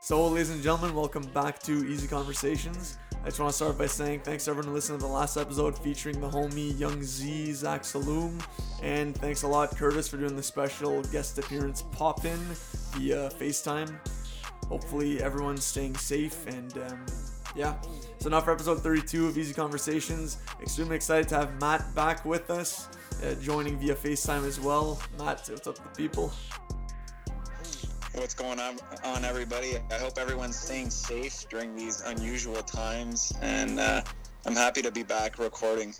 So, ladies and gentlemen, welcome back to Easy Conversations. I just want to start by saying thanks to everyone who listened to the last episode featuring the homie Young Z, Zach Saloom, and thanks a lot, Curtis, for doing the special guest appearance pop-in via FaceTime. Hopefully everyone's staying safe, and so now for episode 32 of Easy Conversations. Extremely excited to have Matt back with us, joining via FaceTime as well. Matt, what's up to the people? What's going on, everybody? I hope everyone's staying safe during these unusual times, and I'm happy to be back recording.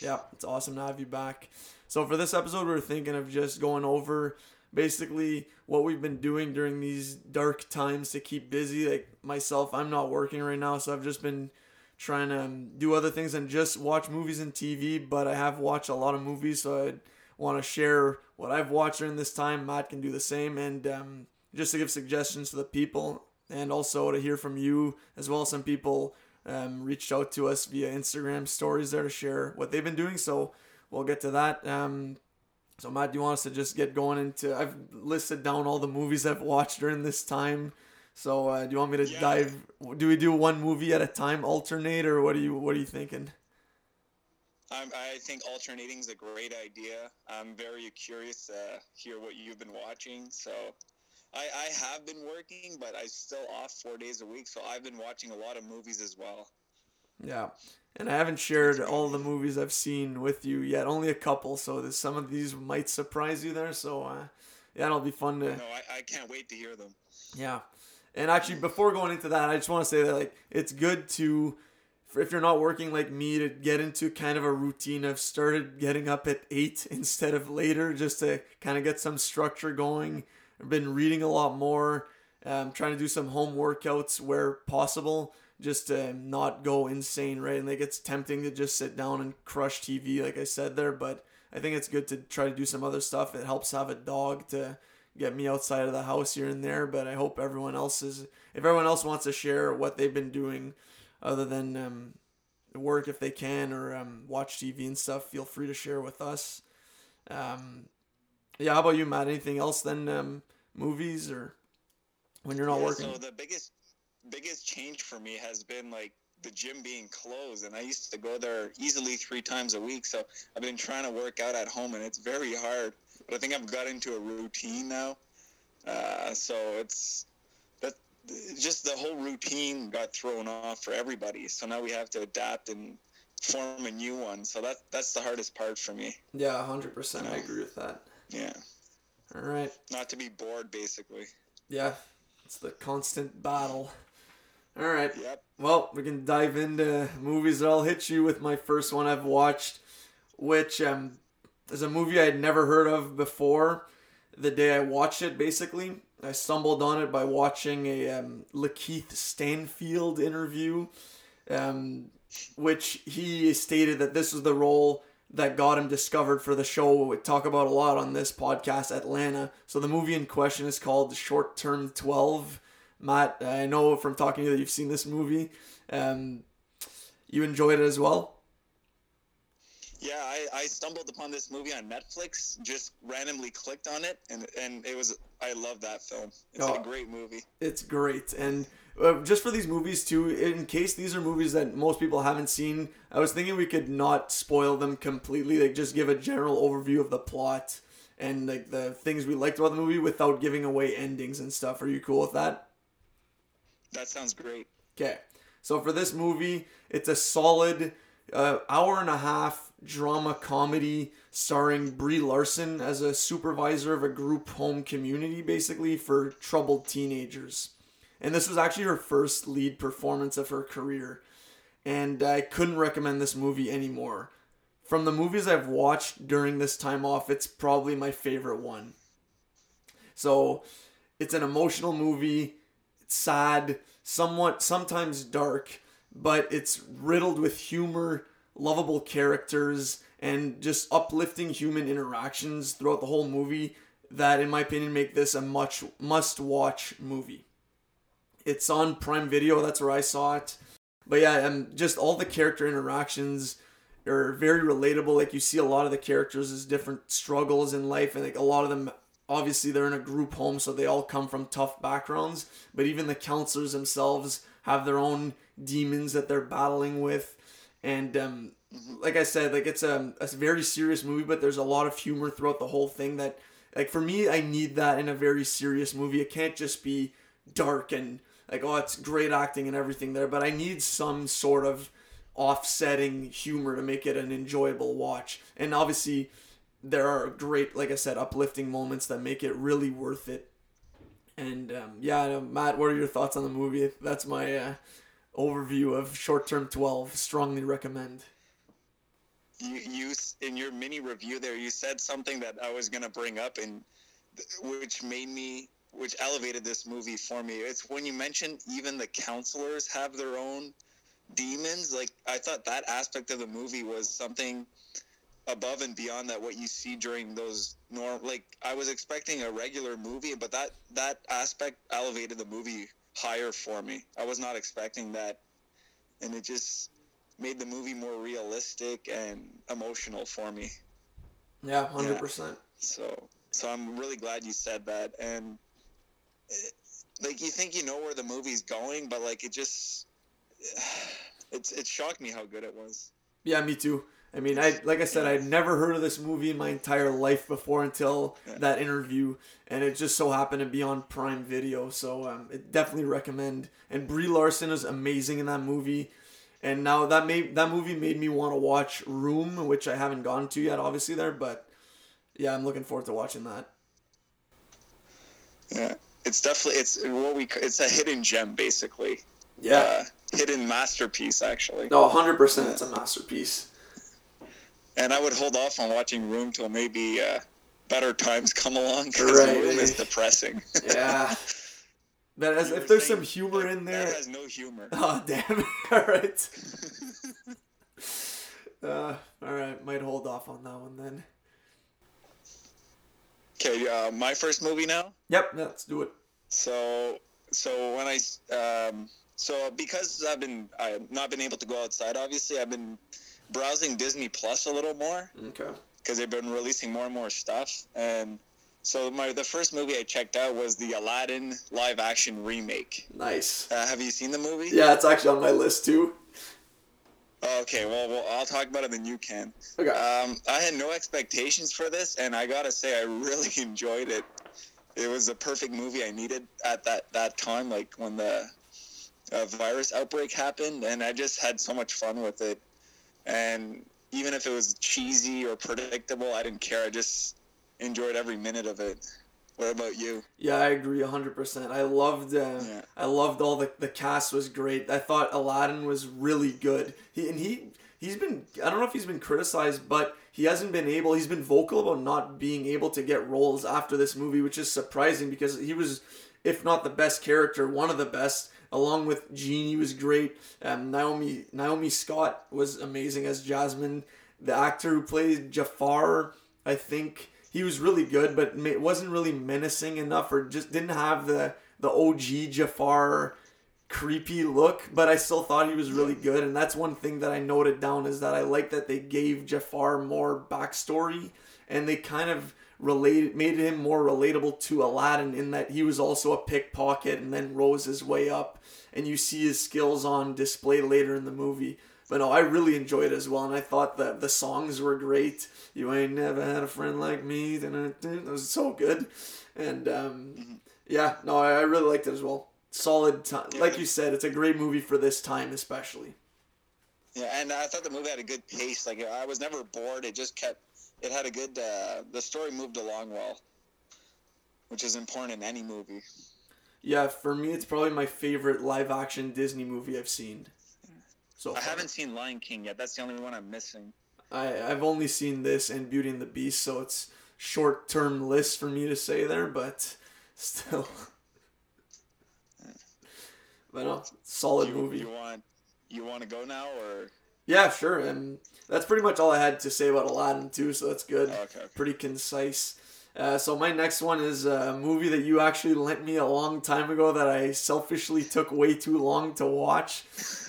Yeah, it's awesome to have you back. So for this episode, we're thinking of just going over basically what we've been doing during these dark times to keep busy. Like myself, I'm not working right now, so I've just been trying to do other things and just watch movies and TV, but I have watched a lot of movies, so I want to share what I've watched during this time. Matt can do the same, and just to give suggestions to the people, and also to hear from you as well. Some people reached out to us via Instagram stories there to share what they've been doing, so we'll get to that. So Matt, do you want us to just get going into... I've listed down all the movies I've watched during this time. So do you want me to dive... Do we do one movie at a time, alternate, or what are you thinking? I think alternating is a great idea. I'm very curious to hear what you've been watching. So I have been working, but I'm still off 4 days a week. So I've been watching a lot of movies as well. Yeah. And I haven't shared all the movies I've seen with you yet. Only a couple, so some of these might surprise you there. So, it'll be fun to... No, I can't wait to hear them. Yeah. And actually, before going into that, I just want to say that, like, it's good to, if you're not working like me, to get into kind of a routine. I've started getting up at 8 instead of later just to kind of get some structure going. I've been reading a lot more. I'm trying to do some home workouts where possible, just to not go insane, right? And like, it's tempting to just sit down and crush TV, like I said there, but I think it's good to try to do some other stuff. It helps have a dog to get me outside of the house here and there, but I hope everyone else is... If everyone else wants to share what they've been doing other than work, if they can, or watch TV and stuff, feel free to share with us. How about you, Matt? Anything else than movies or when you're not working? So the biggest change for me has been like the gym being closed, and I used to go there easily 3 times a week, so I've been trying to work out at home, and it's very hard, but I think I've got into a routine now, so it's that just the whole routine got thrown off for everybody, so now we have to adapt and form a new one. So that's the hardest part for me. 100%. I agree with that. All right, not to be bored, basically. It's the constant battle. All right. Well, we can dive into movies. I'll hit you with my first one I've watched, which is a movie I had never heard of before the day I watched it, basically. I stumbled on it by watching a Lakeith Stanfield interview, which he stated that this was the role that got him discovered for the show we talk about a lot on this podcast, Atlanta. So the movie in question is called Short Term 12. Matt, I know from talking to you that you've seen this movie. You enjoyed it as well? Yeah, I stumbled upon this movie on Netflix, just randomly clicked on it, and it was... I love that film. It's a great movie. It's great. And just for these movies too, in case these are movies that most people haven't seen, I was thinking we could not spoil them completely, like just give a general overview of the plot and like the things we liked about the movie without giving away endings and stuff. Are you cool with that? That sounds great. Okay. So for this movie, it's a solid hour and a half drama comedy starring Brie Larson as a supervisor of a group home community, basically for troubled teenagers. And this was actually her first lead performance of her career, and I couldn't recommend this movie anymore. From the movies I've watched during this time off, it's probably my favorite one. So it's an emotional movie. It's sad, sometimes dark, but it's riddled with humor, lovable characters, and just uplifting human interactions throughout the whole movie that, in my opinion, make this a must-watch movie. It's on Prime Video. That's where I saw it. But just all the character interactions are very relatable. Like, you see a lot of the characters as different struggles in life, and like a lot of them, obviously they're in a group home, so they all come from tough backgrounds, but even the counselors themselves have their own demons that they're battling with. And like I said, like, it's a very serious movie, but there's a lot of humor throughout the whole thing that, like, for me, I need that in a very serious movie. It can't just be dark and like, oh, it's great acting and everything there, but I need some sort of offsetting humor to make it an enjoyable watch. And obviously there are great, like I said, uplifting moments that make it really worth it. And yeah, Matt, what are your thoughts on the movie? That's my overview of Short Term 12. Strongly recommend. You in your mini review there, you said something that I was gonna bring up, and which elevated this movie for me. It's when you mentioned even the counselors have their own demons. Like, I thought that aspect of the movie was something above and beyond that what you see during those like, I was expecting a regular movie, but that aspect elevated the movie higher for me. I was not expecting that, and it just made the movie more realistic and emotional for me. Yeah, 100%. Yeah. So I'm really glad you said that. And it, like, you think you know where the movie's going, but like, it shocked me how good it was. Yeah, me too. I mean, like I said, I'd never heard of this movie in my entire life before until that interview, and it just so happened to be on Prime Video, so I definitely recommend. And Brie Larson is amazing in that movie. And now that movie made me want to watch Room, which I haven't gone to yet, obviously, there. But yeah, I'm looking forward to watching that. Yeah, it's definitely it's a hidden gem, basically. Yeah, hidden masterpiece, actually. No, 100%, it's a masterpiece. And I would hold off on watching Room till maybe better times come along, because Room is depressing. Yeah. But if there's some humor in there... That has no humor. Oh, damn it. Alright. Alright, might hold off on that one then. Okay, my first movie now? Yep, let's do it. So when I... because I've not been able to go outside, obviously, I've been browsing Disney Plus a little more. Okay. Because they've been releasing more and more stuff, and... So the first movie I checked out was the Aladdin live-action remake. Nice. Have you seen the movie? Yeah, it's actually on my list too. Okay, well, I'll talk about it then you can. Okay. I had no expectations for this, and I gotta say, I really enjoyed it. It was the perfect movie I needed at that time, like when the virus outbreak happened, and I just had so much fun with it. And even if it was cheesy or predictable, I didn't care. I just... enjoyed every minute of it. What about you? Yeah, I agree 100%. I loved all the cast was great. I thought Aladdin was really good. He's been, I don't know if he's been criticized, but he's been vocal about not being able to get roles after this movie, which is surprising because he was, if not the best character, one of the best, along with Genie was great. Naomi Scott was amazing as Jasmine. The actor who plays Jafar, I think... he was really good, but it wasn't really menacing enough, or just didn't have the OG Jafar creepy look, but I still thought he was really good. And that's one thing that I noted down, is that I like that they gave Jafar more backstory, and they kind of made him more relatable to Aladdin, in that he was also a pickpocket and then rose his way up, and you see his skills on display later in the movie. But no, I really enjoyed it as well, and I thought that the songs were great. You ain't never had a friend like me. It was so good. And, yeah, no, I really liked it as well. Solid time. Like you said, it's a great movie for this time especially. Yeah, and I thought the movie had a good pace. Like, I was never bored. It just kept... It had a good... the story moved along well, which is important in any movie. Yeah, for me, it's probably my favorite live-action Disney movie I've seen. So I haven't seen Lion King yet. That's the only one I'm missing. I've only seen this and Beauty and the Beast, so it's short-term list for me to say there, but still. But no, solid movie. You want to go now, or? Yeah, sure. And that's pretty much all I had to say about Aladdin too, so that's good. Oh, okay. Pretty concise. So my next one is a movie that you actually lent me a long time ago that I selfishly took way too long to watch.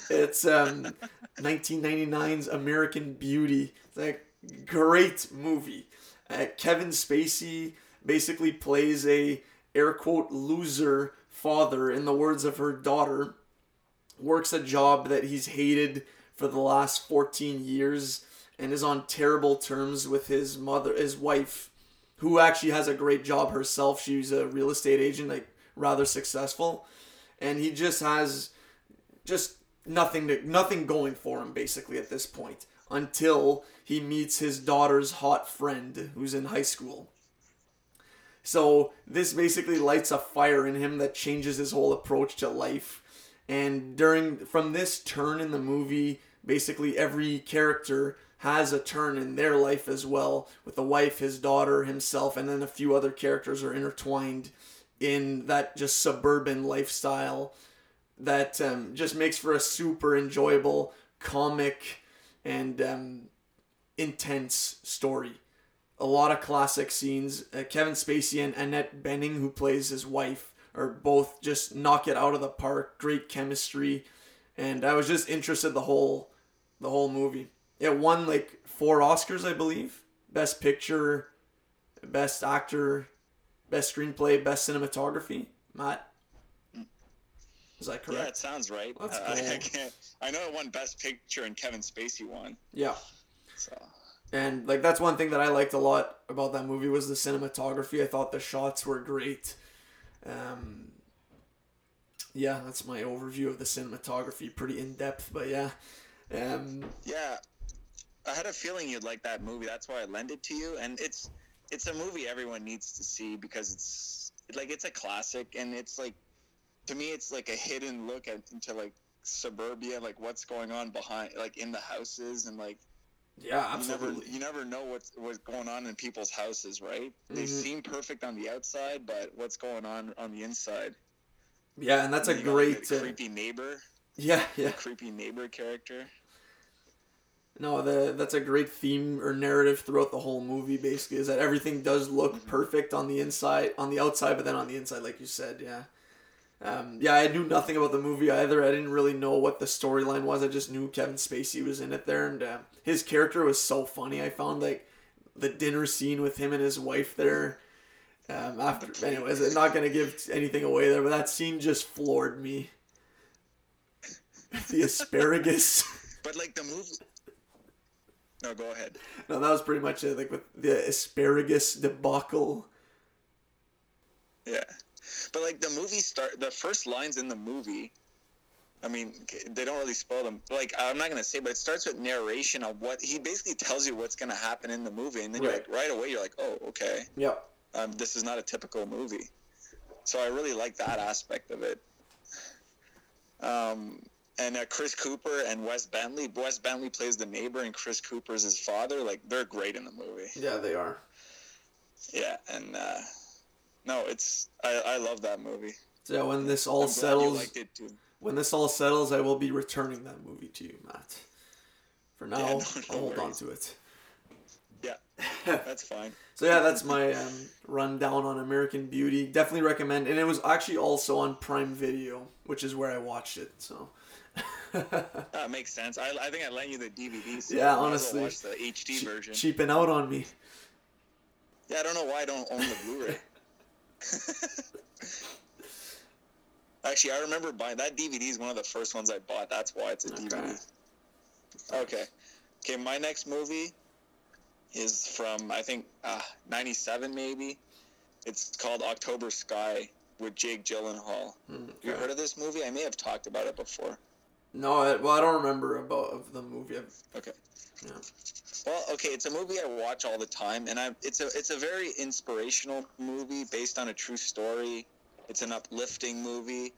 It's 1999's American Beauty. It's a great movie. Kevin Spacey basically plays a air quote loser father, in the words of her daughter, works a job that he's hated for the last 14 years and is on terrible terms with his mother, his wife, who actually has a great job herself. She's a real estate agent, like rather successful. And he just has just nothing going for him basically at this point, until he meets his daughter's hot friend who's in high school. So this basically lights a fire in him that changes his whole approach to life. And from this turn in the movie, basically every character has a turn in their life as well, with the wife, his daughter, himself, and then a few other characters are intertwined in that just suburban lifestyle that just makes for a super enjoyable, comic, and intense story. A lot of classic scenes. Kevin Spacey and Annette Bening, who plays his wife, are both just knock it out of the park. Great chemistry. And I was just interested the whole movie. It won like 4 Oscars, I believe. Best Picture, Best Actor, Best Screenplay, Best Cinematography. Matt, is that correct? Yeah, it sounds right. That's cool. I know it won Best Picture and Kevin Spacey won. Yeah. So. And like that's one thing that I liked a lot about that movie was the cinematography. I thought the shots were great. Yeah, that's my overview of the cinematography. Pretty in depth, but yeah. Yeah, I had a feeling you'd like that movie. That's why I lent it to you. And it's a movie everyone needs to see because it's a classic, and it's like, to me, it's like a hidden look into like suburbia, like what's going on behind, like in the houses, and like, yeah, absolutely. You never know what's going on in people's houses, right? Mm-hmm. They seem perfect on the outside, but what's going on the inside? Yeah, and that's a great creepy neighbor. Yeah. The creepy neighbor character. No, that's a great theme or narrative throughout the whole movie, basically, is that everything does look perfect on the inside, on the outside, but then on the inside, like you said, yeah. Yeah, I knew nothing about the movie either. I didn't really know what the storyline was. I just knew Kevin Spacey was in it there, and his character was so funny. I found, like, the dinner scene with him and his wife there. Anyways, I'm not going to give anything away there, but that scene just floored me. The asparagus. But like the movie. No, go ahead. No, that was pretty much it. Like with the asparagus debacle. Yeah, but like the movie the first lines in the movie. I mean, they don't really spoil them. Like I'm not gonna say, but it starts with narration of what he basically tells you what's gonna happen in the movie, and then you're like right away you're like, oh, okay. Yeah. This is not a typical movie, so I really like that aspect of it. And Chris Cooper and Wes Bentley. Wes Bentley plays the neighbor, and Chris Cooper is his father. Like, they're great in the movie. Yeah, they are. Yeah, and I love that movie. Yeah, when this all settles, you liked it too. When this all settles, I will be returning that movie to you, Matt. For now, I'll hold on to it. Yeah, that's fine. So yeah, that's my rundown on American Beauty. Definitely recommend, and it was actually also on Prime Video, which is where I watched it. So. That makes sense. I think I lent you the DVD. So yeah, honestly, watch the HD version. Cheaping out on me. Yeah, I don't know why I don't own the Blu-ray. Actually, I remember buying that DVD is one of the first ones I bought. That's why it's a DVD. Okay. My next movie is from I think 97 maybe. It's called October Sky with Jake Gyllenhaal. Okay. You heard of this movie? I may have talked about it before. No, I don't remember about the movie. Okay. Yeah. Well, okay, it's a movie I watch all the time, and it's a very inspirational movie based on a true story. It's an uplifting movie,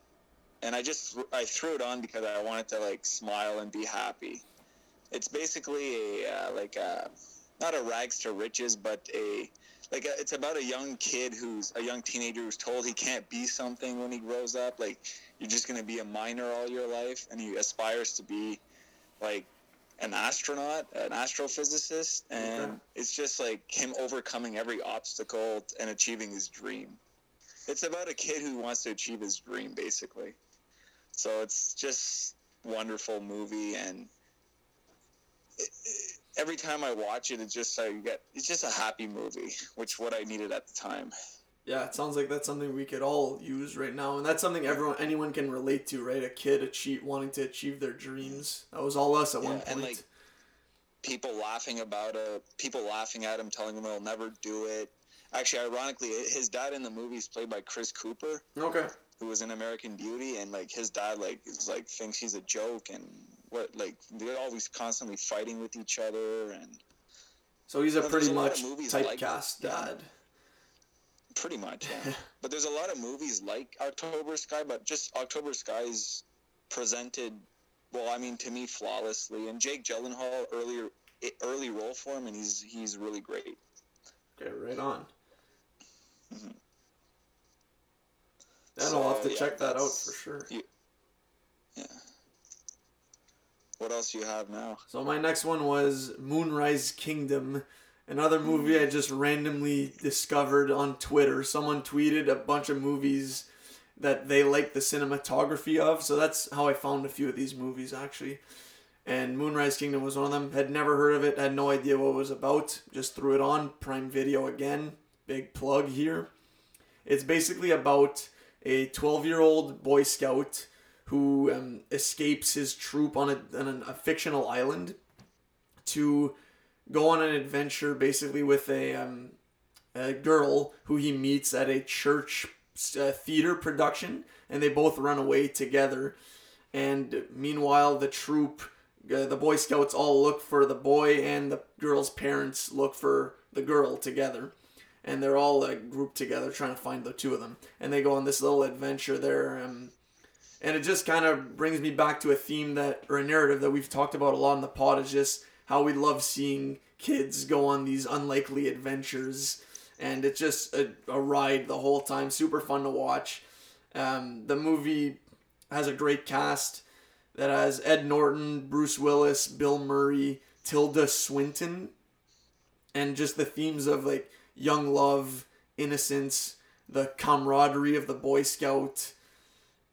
and I threw it on because I wanted to like smile and be happy. It's basically not a rags to riches, but it's about a young teenager who's told he can't be something when he grows up. Like, you're just going to be a miner all your life. And he aspires to be, like, an astronaut, an astrophysicist, and it's just like him overcoming every obstacle and achieving his dream. It's about a kid who wants to achieve his dream, basically. So it's just wonderful movie, and it, every time I watch it, it's just a happy movie, which is what I needed at the time. Yeah, it sounds like that's something we could all use right now, and that's something anyone can relate to, right? A kid wanting to achieve their dreams. That was all us at one point. And like people laughing about it, people laughing at him, telling him he'll never do it. Actually, ironically, his dad in the movie is played by Chris Cooper. Okay. Who was in American Beauty, and like his dad is thinks he's a joke, and they're always constantly fighting with each other, and so he's a pretty much typecast dad. Pretty much, yeah. But there's a lot of movies like October Sky, but just October Sky is presented, to me, flawlessly. And Jake Gyllenhaal, early role for him, and he's really great. Okay, right on. Mm-hmm. Then I'll have to check that out for sure. Yeah. What else do you have now? So my next one was Moonrise Kingdom. Another movie I just randomly discovered on Twitter. Someone tweeted a bunch of movies that they liked the cinematography of. So that's how I found a few of these movies, actually. And Moonrise Kingdom was one of them. Had never heard of it. Had no idea what it was about. Just threw it on. Prime Video again. Big plug here. It's basically about a 12-year-old Boy Scout who escapes his troop on a fictional island to go on an adventure basically with a girl who he meets at a church theater production, and they both run away together. And meanwhile, the troop, the Boy Scouts all look for the boy, and the girl's parents look for the girl together. And they're all grouped together trying to find the two of them. And they go on this little adventure there. And it just kind of brings me back to a narrative that we've talked about a lot in the pod, is just how we love seeing kids go on these unlikely adventures. And it's just a ride the whole time. Super fun to watch. The movie has a great cast that has Ed Norton, Bruce Willis, Bill Murray, Tilda Swinton. And just the themes of young love, innocence, the camaraderie of the Boy Scout.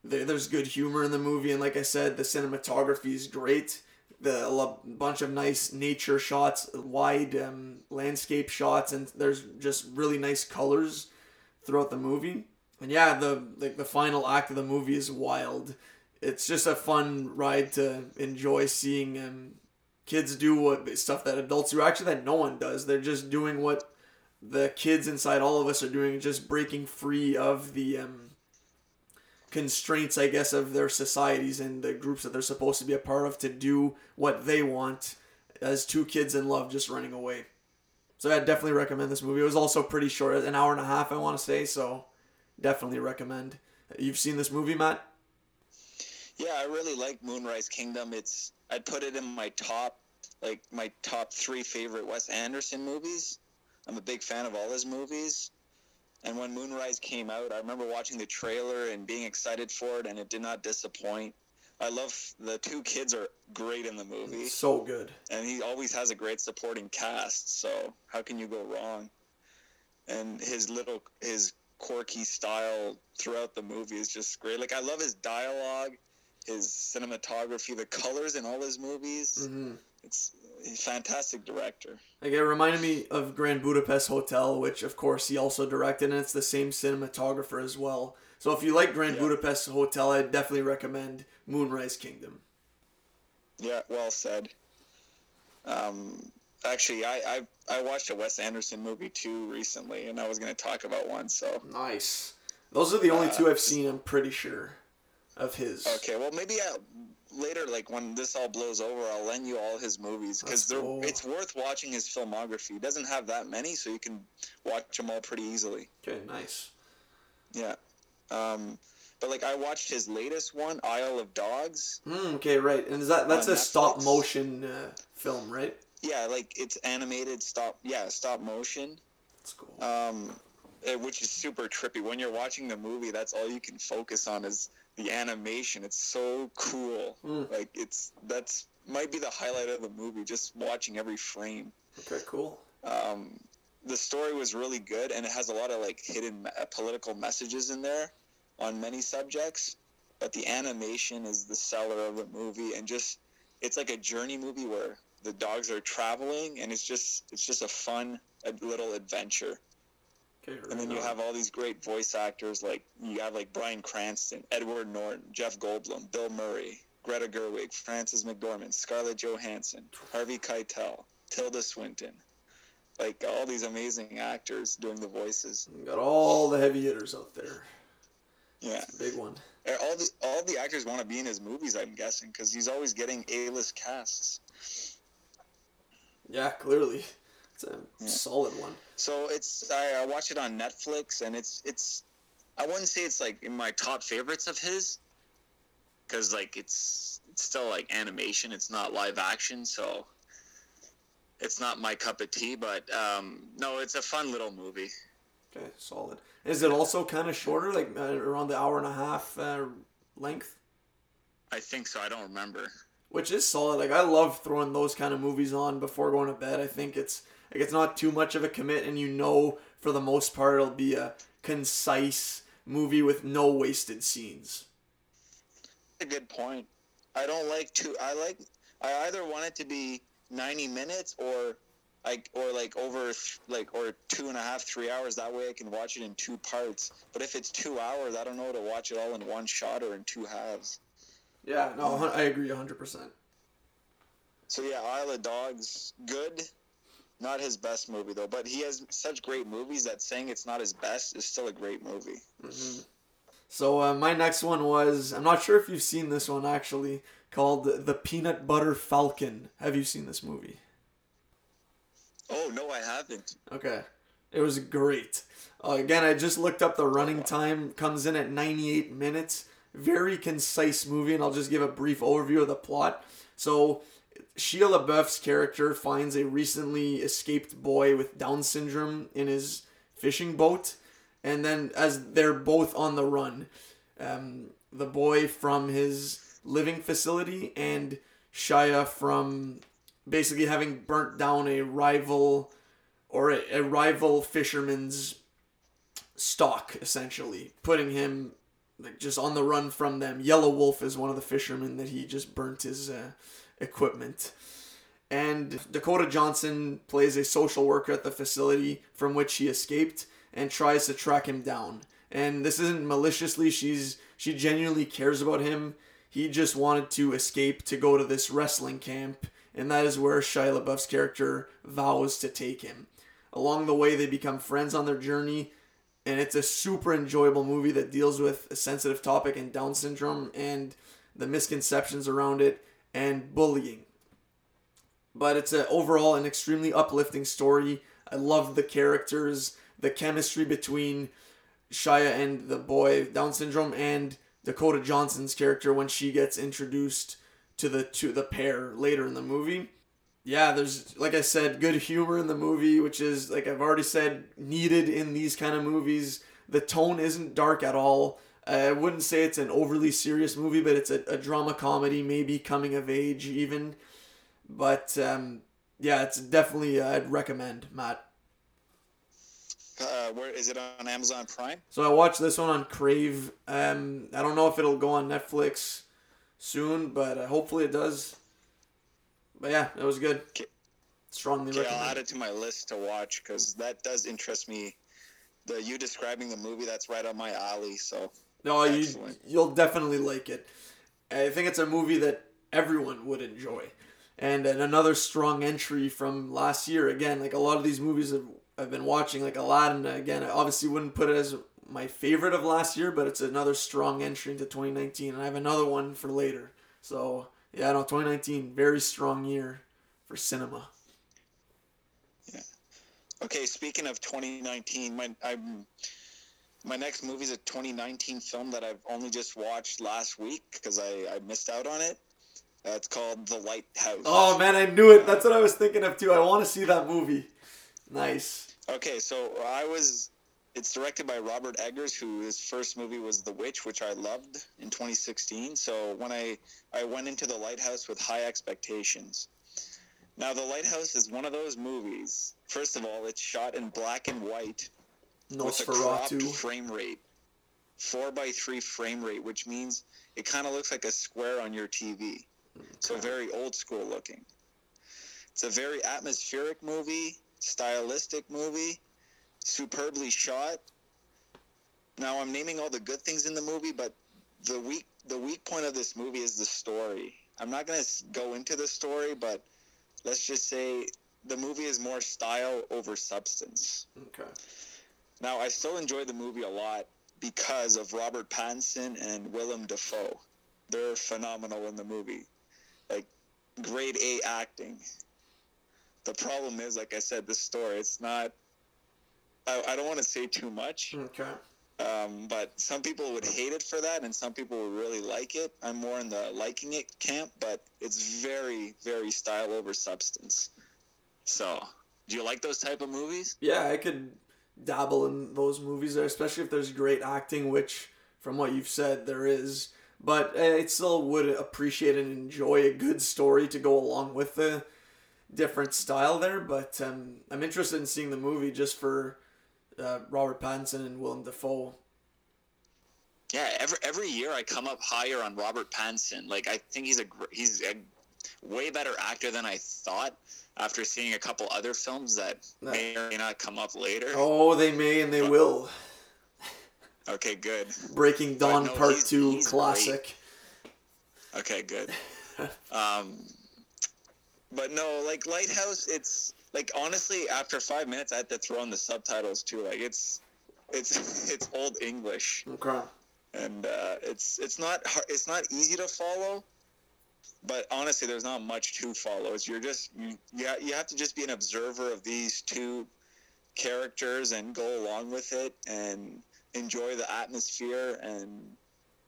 There's good humor in the movie. And like I said, the cinematography is great. A bunch of nice nature shots, wide landscape shots, and there's just really nice colors throughout the movie. And the final act of the movie is wild. It's just a fun ride to enjoy seeing kids do stuff that adults do, that no one does. They're just doing what the kids inside all of us are doing, just breaking free of the constraints, of their societies and the groups that they're supposed to be a part of, to do what they want as two kids in love just running away. So I definitely recommend this movie. It was also pretty short, an hour and a half, I want to say, so definitely recommend. You've seen this movie, Matt? Yeah, I really like Moonrise Kingdom. I'd put it in my top three favorite Wes Anderson movies. I'm a big fan of all his movies. And when Moonrise came out, I remember watching the trailer and being excited for it, and it did not disappoint. I love the two kids are great in the movie. It's so good. And he always has a great supporting cast, so how can you go wrong? And his quirky style throughout the movie is just great. I love his dialogue, his cinematography, the colors in all his movies. Mm-hmm. It's a fantastic director. It reminded me of Grand Budapest Hotel, which, of course, he also directed, and it's the same cinematographer as well. So if you like Grand Budapest Hotel, I'd definitely recommend Moonrise Kingdom. Yeah, well said. Actually, I watched a Wes Anderson movie, too, recently, and I was going to talk about one, so... Nice. Those are the only two I've seen, I'm pretty sure, of his. Okay, well, maybe later, when this all blows over, I'll lend you all his movies, because it's worth watching his filmography. He doesn't have that many, so you can watch them all pretty easily. Okay, nice. Yeah. But I watched his latest one, Isle of Dogs. Okay, right. And that's a Netflix stop-motion film, right? Yeah, it's animated stop-motion. That's cool. Which is super trippy. When you're watching the movie, that's all you can focus on is the animation. It's so cool. That's might be the highlight of the movie, just watching every frame. Okay, cool. The story was really good, and it has a lot of like hidden political messages in there on many subjects, but the animation is the seller of the movie, and just it's like a journey movie where the dogs are traveling, and it's just a fun little adventure. Okay, right. And then you have all these great voice actors, like you have like Bryan Cranston, Edward Norton, Jeff Goldblum, Bill Murray, Greta Gerwig, Frances McDormand, Scarlett Johansson, Harvey Keitel, Tilda Swinton. Like, all these amazing actors doing the voices. You got all the heavy hitters out there. Yeah. It's a big one. All the actors want to be in his movies, I'm guessing, because he's always getting A-list casts. Yeah, clearly. It's a solid one. So it's I watched it on Netflix, and it's I wouldn't say it's, like, in my top favorites of his, because, like, it's still, like, animation. It's not live action, so... It's not my cup of tea, but no, it's a fun little movie. Okay, solid. Is it also kind of shorter, like around the hour and a half length? I think so. I don't remember. Which is solid. Like, I love throwing those kind of movies on before going to bed. I think it's not too much of a commit, and you know, for the most part, it'll be a concise movie with no wasted scenes. That's a good point. I don't like to. I either want it to be 90 minutes or 2.5-3 hours. That way I can watch it in two parts. But if it's 2 hours, I don't know to watch it all in one shot or in two halves. Yeah, no, I agree 100%. So yeah, Isle of Dogs, good. Not his best movie though, but he has such great movies that saying it's not his best is still a great movie. Mm-hmm. So my next one was, I'm not sure if you've seen this one actually, called The Peanut Butter Falcon. Have you seen this movie? Oh, no, I haven't. Okay. It was great. Again, I just looked up the running time. Comes in at 98 minutes. Very concise movie, and I'll just give a brief overview of the plot. So, Shia LaBeouf's character finds a recently escaped boy with Down syndrome in his fishing boat. And then, as they're both on the run, the boy from his living facility and Shia from basically having burnt down a rival fisherman's stock, essentially putting him like just on the run from them. Yellow Wolf is one of the fishermen that he just burnt his equipment. And Dakota Johnson plays a social worker at the facility from which he escaped and tries to track him down. And this isn't maliciously. She genuinely cares about him. He just wanted to escape to go to this wrestling camp, and that is where Shia LaBeouf's character vows to take him. Along the way, they become friends on their journey, and it's a super enjoyable movie that deals with a sensitive topic in Down syndrome and the misconceptions around it and bullying. But it's overall an extremely uplifting story. I love the characters, the chemistry between Shia and the boy with Down syndrome and Dakota Johnson's character when she gets introduced to the pair later in the movie. Yeah, there's, like I said, good humor in the movie, which is, like I've already said, needed in these kind of movies. The tone isn't dark at all. I wouldn't say it's an overly serious movie, but it's a drama comedy, maybe coming of age even. But, yeah, it's definitely, I'd recommend, Matt. Where is it on Amazon Prime? So I watched this one on Crave. I don't know if it'll go on Netflix soon, but hopefully it does. But yeah, it was good. Strongly recommend. I'll add it to my list to watch because that does interest me. You describing the movie, that's right on my alley. So no, you'll definitely like it. I think it's a movie that everyone would enjoy, and another strong entry from last year. Again, like a lot of these movies have. I've been watching, like Aladdin, again, I obviously wouldn't put it as my favorite of last year, but it's another strong entry into 2019, and I have another one for later. So, yeah, no, 2019, very strong year for cinema. Yeah. Okay, speaking of 2019, my next movie is a 2019 film that I've only just watched last week because I missed out on it. It's called The Lighthouse. Oh, man, I knew it. That's what I was thinking of, too. I want to see that movie. Nice. Okay, so It's directed by Robert Eggers, who his first movie was The Witch, which I loved in 2016. So when I went into The Lighthouse with high expectations. Now, The Lighthouse is one of those movies. First of all, it's shot in black and white with a cropped frame rate. 4:3 frame rate, which means it kind of looks like a square on your TV. So very old school looking. It's a very atmospheric movie, stylistic movie, superbly shot. Now I'm naming all the good things in the movie, but the weak point of this movie is the story. I'm not going to go into the story, but let's just say the movie is more style over substance. Okay. Now I still enjoy the movie a lot, because of Robert Pattinson and Willem Dafoe. They're phenomenal in the movie. Like, grade A acting. The problem is, like I said, the story. It's not... I don't want to say too much. Okay. But some people would hate it for that, and some people would really like it. I'm more in the liking it camp, but it's very, very style over substance. So, do you like those type of movies? Yeah, I could... dabble in those movies there, especially if there's great acting, which from what you've said there is, but I still would appreciate and enjoy a good story to go along with the different style there. But I'm interested in seeing the movie just for Robert Pattinson and Willem Dafoe. Yeah, every year I come up higher on Robert Pattinson. Like, I think he's a way better actor than I thought after seeing a couple other films that may or may not come up later. Oh, they may and they will. Okay, good. Breaking Dawn Part 2 classic. Great. Okay, good. But no, like Lighthouse, it's like honestly after 5 minutes I had to throw in the subtitles too. Like it's old English. Okay. And it's not easy to follow. But honestly, there's not much to follow. It's you have to just be an observer of these two characters and go along with it and enjoy the atmosphere and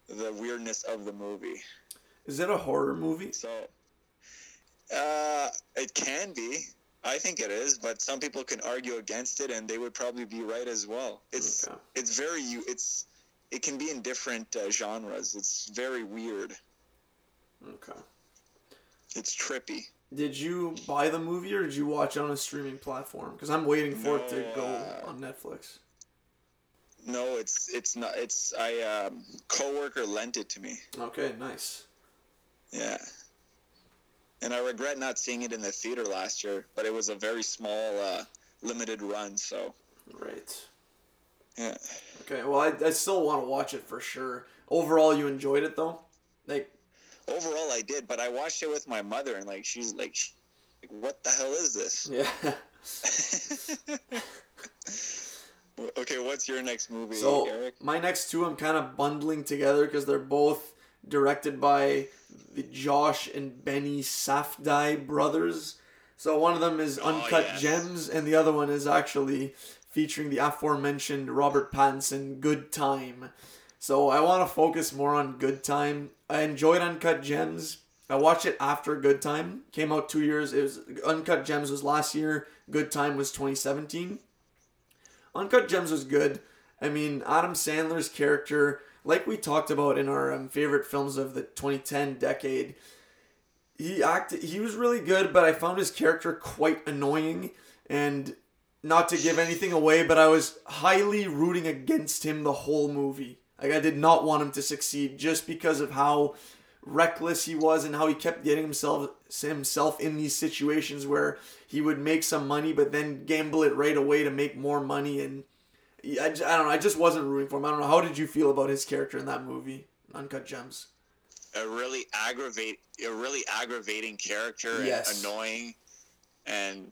the weirdness of the movie. Is it a horror movie? So, it can be. I think it is, but some people can argue against it, and they would probably be right as well. It can be in different genres. It's very weird. Okay. It's trippy. Did you buy the movie or did you watch it on a streaming platform? Because I'm waiting for it to go on Netflix. No, it's not. It's coworker lent it to me. Okay, nice. Yeah. And I regret not seeing it in the theater last year, but it was a very small, limited run. So. Right. Yeah. Okay. Well, I still want to watch it for sure. Overall, you enjoyed it though? Overall, I did, but I watched it with my mother, and like she's like, "What the hell is this?" Yeah. Okay, what's your next movie, Eric? My next two, I'm kind of bundling together because they're both directed by the Josh and Benny Safdie brothers. So one of them is Uncut Gems, and the other one is actually featuring the aforementioned Robert Pattinson, Good Time. So I want to focus more on Good Time. I enjoyed Uncut Gems. I watched it after Good Time. Came out 2 years. It was Uncut Gems was last year. Good Time was 2017. Uncut Gems was good. I mean, Adam Sandler's character, like we talked about in our favorite films of the 2010 decade, he was really good, but I found his character quite annoying. And not to give anything away, but I was highly rooting against him the whole movie. Like, I did not want him to succeed just because of how reckless he was and how he kept getting himself in these situations where he would make some money but then gamble it right away to make more money. And I don't know. I just wasn't rooting for him. I don't know. How did you feel about his character in that movie, Uncut Gems? A really aggravating character. Yes. And annoying. And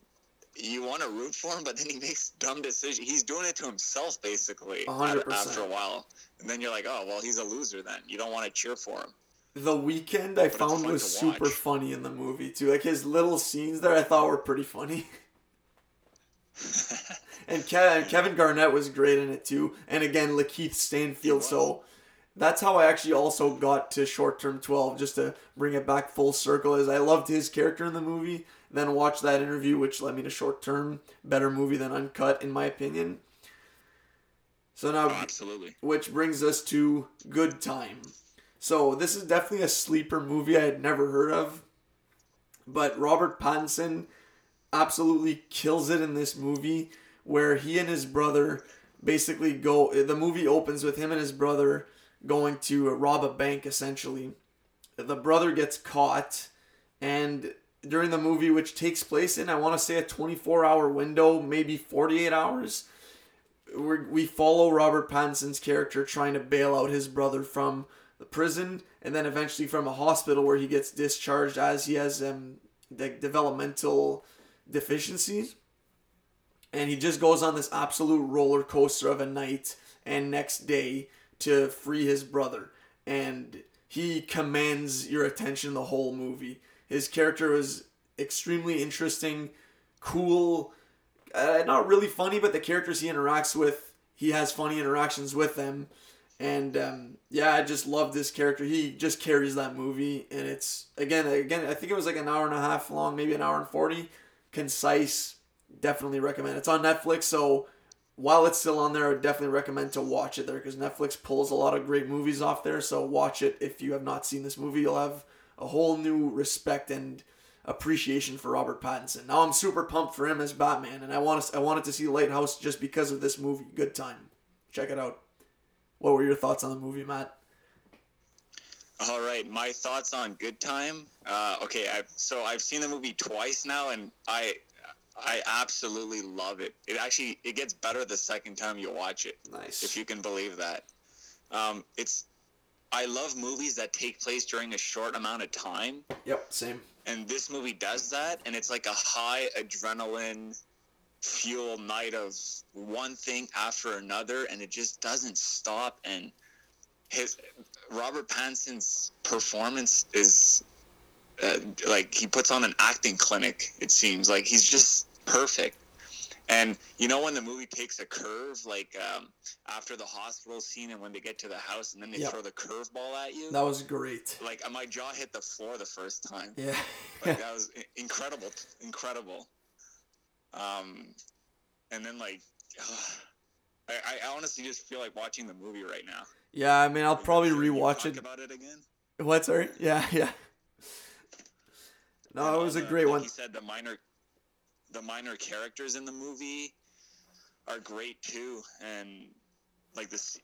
you want to root for him, but then he makes dumb decisions. He's doing it to himself, basically, 100%. After a while. And then you're like, oh, well, he's a loser then. You don't want to cheer for him. The Weeknd, I found, was super funny in the movie, too. Like, his little scenes there I thought were pretty funny. And Kevin Garnett was great in it, too. And, again, Lakeith Stanfield. So that's how I actually also got to Short Term 12, just to bring it back full circle, is I loved his character in the movie. Then watched that interview, which led me to Short Term. Better movie than Uncut, in my opinion. So now, absolutely. Which brings us to Good Time. So this is definitely a sleeper movie I had never heard of, but Robert Pattinson absolutely kills it in this movie, where he and his brother basically go, the movie opens with him and his brother going to rob a bank, essentially. The brother gets caught, and during the movie, which takes place in, I want to say, a 24-hour window, maybe 48 hours, we follow Robert Pattinson's character trying to bail out his brother from the prison, and then eventually from a hospital where he gets discharged as he has developmental deficiencies. And he just goes on this absolute roller coaster of a night and next day to free his brother. And he commands your attention the whole movie. His character was extremely interesting, cool, not really funny, but the characters he interacts with, he has funny interactions with them. And I just love this character. He just carries that movie. And it's, again, I think it was like an hour and a half long, maybe an hour and 40. Concise. Definitely recommend. It's on Netflix, so while it's still on there, I would definitely recommend to watch it there, because Netflix pulls a lot of great movies off there. So watch it. If you have not seen this movie, you'll have a whole new respect and appreciation for Robert Pattinson. Now I'm super pumped for him as Batman, and I wanted to see Lighthouse just because of this movie. Good Time. Check it out. What were your thoughts on the movie, Matt? All right, my thoughts on Good Time. I've seen the movie twice now, and I absolutely love it. It gets better the second time you watch it. Nice. If you can believe that. I love movies that take place during a short amount of time. Yep, same. And this movie does that, and it's like a high adrenaline fuel night of one thing after another, and it just doesn't stop. And Robert Pattinson's performance is... he puts on an acting clinic, it seems. Like, he's just perfect. And, you know, when the movie takes a curve, like after the hospital scene and when they get to the house and then they throw the curveball at you? That was great. Like, my jaw hit the floor the first time. Yeah. That was incredible. Incredible. And then, like, I honestly just feel like watching the movie right now. Yeah, I mean, I'll probably rewatch it. About it again? What, sorry? Yeah. No, it was a great one. He said the minor characters in the movie are great too, and like this,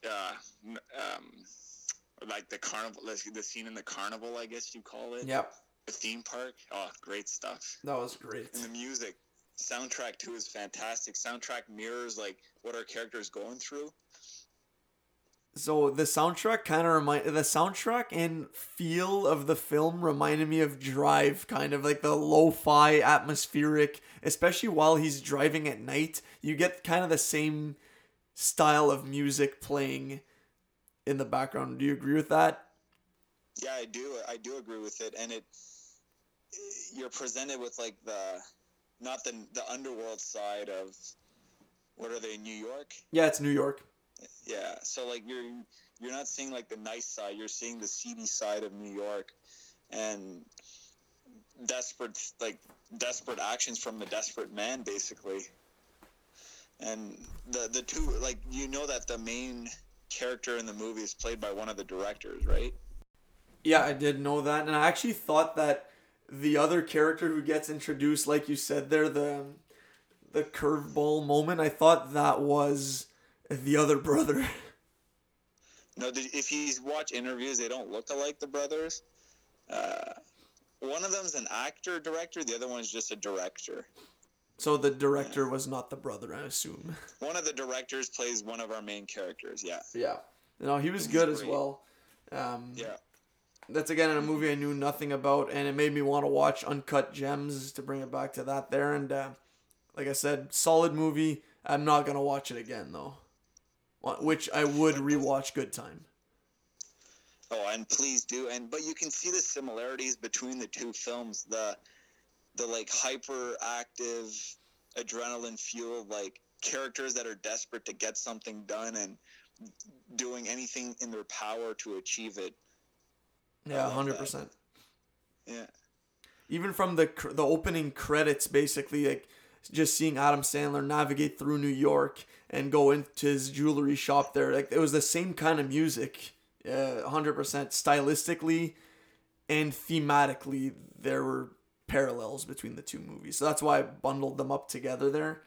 like the carnival, the scene in the carnival, I guess you call it. Yep. The theme park. Oh, great stuff. That was great. And the music, soundtrack too is fantastic. Soundtrack mirrors like what our character is going through. So the soundtrack and feel of the film reminded me of Drive, kind of like the lo-fi atmospheric, especially while he's driving at night. You get kind of the same style of music playing in the background. Do you agree with that? Yeah, I do agree with it. And you're presented with like the underworld side of, what are they, New York? Yeah, it's New York. Yeah, so like you're not seeing like the nice side, you're seeing the seedy side of New York, and desperate actions from a desperate man, basically. And the two, like, you know that the main character in the movie is played by one of the directors, right? Yeah, I did know that, and I actually thought that the other character who gets introduced, like you said there, the curveball moment, I thought that was the other brother. No, if you watch interviews, they don't look alike, the brothers. One of them's an actor-director, the other one's just a director. So the director was not the brother, I assume. One of the directors plays one of our main characters, yeah. Yeah. No, he was good as well. Yeah. That's, again, in a movie I knew nothing about, and it made me want to watch Uncut Gems, to bring it back to that there. And like I said, solid movie. I'm not going to watch it again, though. Which I would rewatch Good Time. Oh, and please do. But you can see the similarities between the two films. The like hyperactive, adrenaline fueled like characters that are desperate to get something done and doing anything in their power to achieve it. Yeah, 100%. Yeah. Even from the opening credits, basically, like just seeing Adam Sandler navigate through New York and go into his jewelry shop there. Like, it was the same kind of music, 100%. Stylistically and thematically, there were parallels between the two movies. So that's why I bundled them up together there.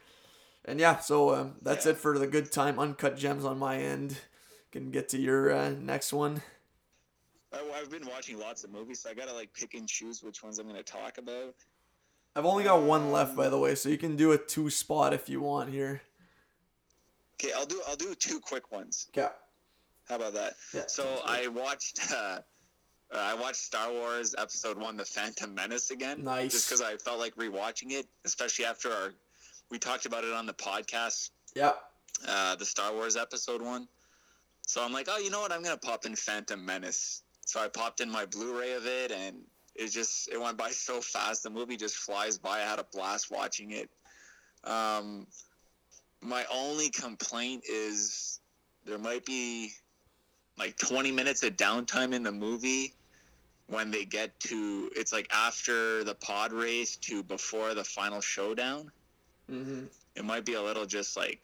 And yeah, so that's it for the Good Time Uncut Gems on my end. Can get to your next one. I've been watching lots of movies, so I gotta like pick and choose which ones I'm gonna talk about. I've only got one left, by the way, so you can do a two spot if you want here. Okay, I'll do two quick ones. Yeah. How about that? Yeah. So I watched Star Wars Episode 1, The Phantom Menace again. Nice. Just because I felt like rewatching it, especially after we talked about it on the podcast. Yeah. The Star Wars Episode 1. So I'm like, oh, you know what? I'm going to pop in Phantom Menace. So I popped in my Blu-ray of it, and it went by so fast. The movie just flies by. I had a blast watching it. My only complaint is there might be like 20 minutes of downtime in the movie when they get to, it's like after the pod race to before the final showdown. Mm-hmm. It might be a little just like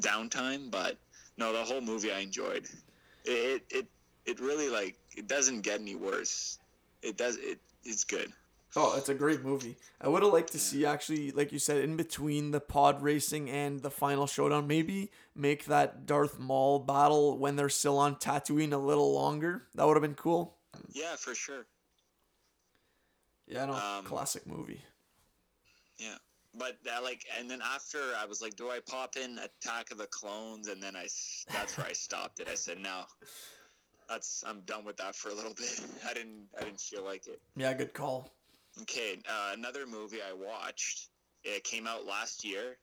downtime, but no, the whole movie I enjoyed. It really, like, it doesn't get any worse. It's good. Oh, it's a great movie. I would have liked to see, actually, like you said, in between the pod racing and the final showdown, maybe make that Darth Maul battle when they're still on Tatooine a little longer. That would have been cool. Yeah, for sure. Yeah, classic movie. Yeah, but that, like, and then after I was like, do I pop in Attack of the Clones? And then that's where I stopped it. I said, no. I'm done with that for a little bit. I didn't feel like it. Yeah, good call. Okay, another movie I watched. It came out last year.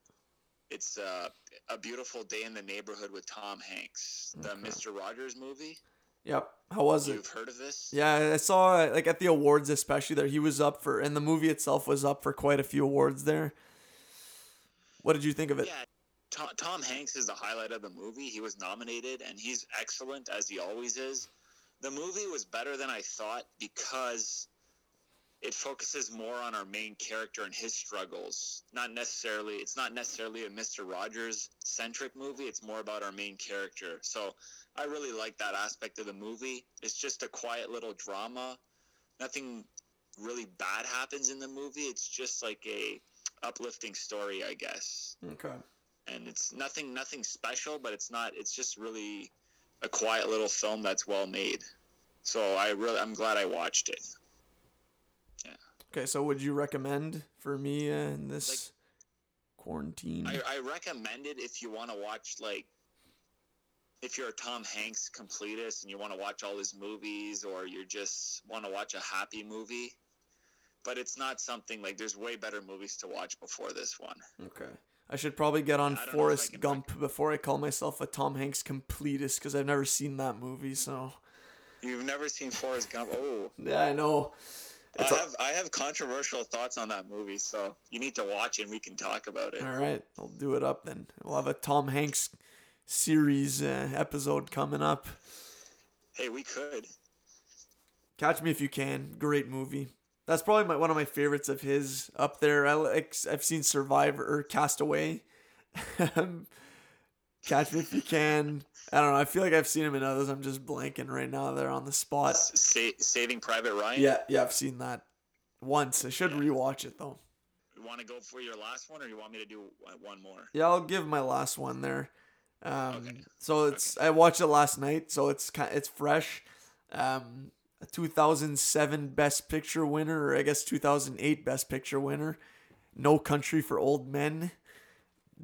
It's A Beautiful Day in the Neighborhood with Tom Hanks, the Mr. Rogers movie. Yep. How was it? You've heard of this? Yeah, I saw like at the awards, especially there. He was up for, and the movie itself was up for quite a few awards there. What did you think of it? Yeah, Tom Hanks is the highlight of the movie. He was nominated, and he's excellent as he always is. The movie was better than I thought because it focuses more on our main character and his struggles. It's not necessarily a Mr. Rogers-centric movie. It's more about our main character. So I really like that aspect of the movie. It's just a quiet little drama. Nothing really bad happens in the movie. It's just like a uplifting story, I guess. Okay. And it's nothing special, but it's just really a quiet little film that's well made. So I'm glad I watched it. Okay, so would you recommend for me in this quarantine? I recommend it if you want to watch, like, if you're a Tom Hanks completist and you want to watch all his movies, or you just want to watch a happy movie. But it's not something, like, there's way better movies to watch before this one. Okay. I should probably get on Forrest Gump before I call myself a Tom Hanks completist, because I've never seen that movie, so. You've never seen Forrest Gump? Oh. Yeah, I know. I have controversial thoughts on that movie, so you need to watch it and we can talk about it. All right, I'll do it up then. We'll have a Tom Hanks series episode coming up. Hey, we could. Catch Me If You Can, great movie. That's probably one of my favorites of his up there. I've seen Survivor or Castaway. Catch Me If You Can. I don't know. I feel like I've seen him in others. I'm just blanking right now. They're on the spot. Saving Private Ryan? Yeah, I've seen that once. I should rewatch it, though. You want to go for your last one, or you want me to do one more? Yeah, I'll give my last one there. Okay. So I watched it last night, so it's fresh. A 2007 Best Picture winner, or I guess 2008 Best Picture winner, No Country for Old Men.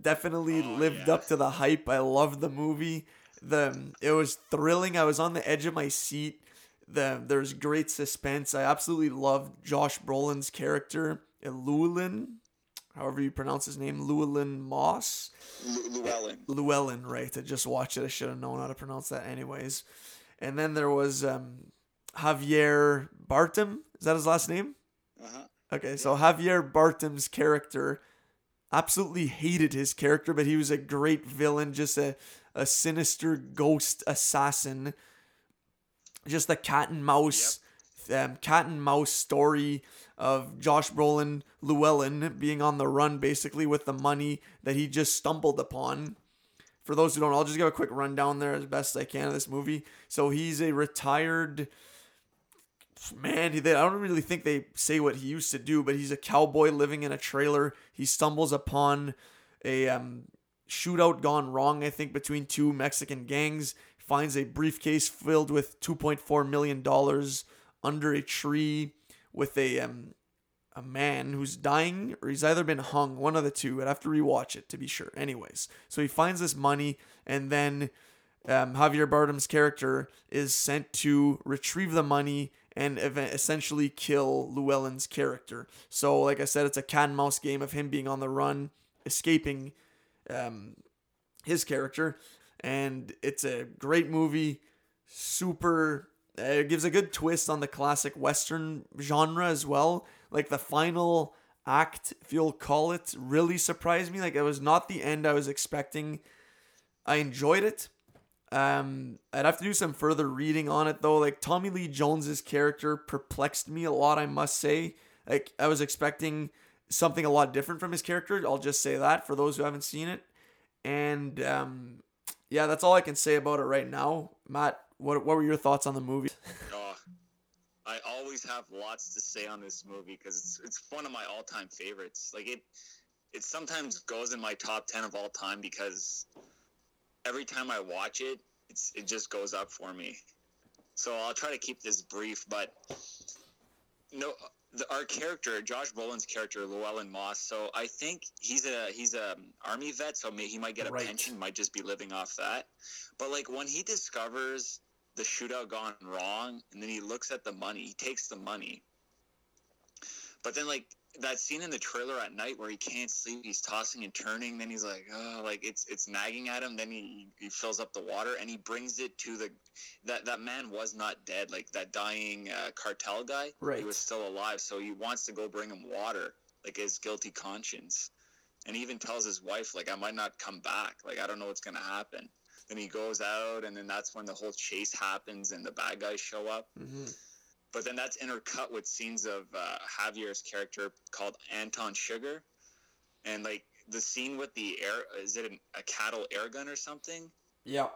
Definitely lived up to the hype. I loved the movie. It was thrilling. I was on the edge of my seat. There's great suspense. I absolutely loved Josh Brolin's character, Llewellyn, however you pronounce his name, Llewellyn Moss. Llewellyn, right. I just watched it. I should have known how to pronounce that anyways. And then there was Javier Bardem. Is that his last name? Uh-huh. Okay, so Javier Bardem's character, absolutely hated his character, but he was a great villain, just a sinister ghost assassin. Just the cat and mouse cat and mouse story of Josh Brolin, Llewellyn, being on the run basically with the money that he just stumbled upon. For those who don't know, I'll just give a quick rundown there as best I can of this movie. So he's a retired man. I don't really think they say what he used to do, but he's a cowboy living in a trailer. He stumbles upon a shootout gone wrong, I think, between two Mexican gangs. Finds a briefcase filled with $2.4 million under a tree with a man who's dying, or he's either been hung, one of the two. I'd have to rewatch it to be sure. Anyways, so he finds this money, and then Javier Bardem's character is sent to retrieve the money and essentially kill Llewellyn's character. So, like I said, it's a cat and mouse game of him being on the run, escaping his character. And it's a great movie, super, it gives a good twist on the classic Western genre as well. Like the final act, if you'll call it, really surprised me. Like it was not the end I was expecting. I enjoyed it. I'd have to do some further reading on it though. Like Tommy Lee Jones's character perplexed me a lot, I must say. Like I was expecting something a lot different from his character. I'll just say that for those who haven't seen it. And, yeah, that's all I can say about it right now. Matt, what were your thoughts on the movie? I always have lots to say on this movie because it's one of my all-time favorites. Like it sometimes goes in my top 10 of all time because every time I watch it, it just goes up for me. So I'll try to keep this brief, but our character, Josh Brolin's character, Llewellyn Moss. So I think he's a army vet, so maybe he might get a pension, might just be living off that. But like when he discovers the shootout gone wrong, and then he looks at the money, he takes the money. But then like that scene in the trailer at night where he can't sleep, he's tossing and turning. Then he's like, oh, like it's nagging at him. Then he fills up the water and he brings it to that man was not dead. Like that dying cartel guy, right. He was still alive. So he wants to go bring him water, like his guilty conscience. And he even tells his wife, like, I might not come back. Like, I don't know what's going to happen. Then he goes out and then that's when the whole chase happens and the bad guys show up. Mm-hmm. But then that's intercut with scenes of Javier's character called Anton Sugar. And, like, the scene with the is it a cattle air gun or something? Yeah.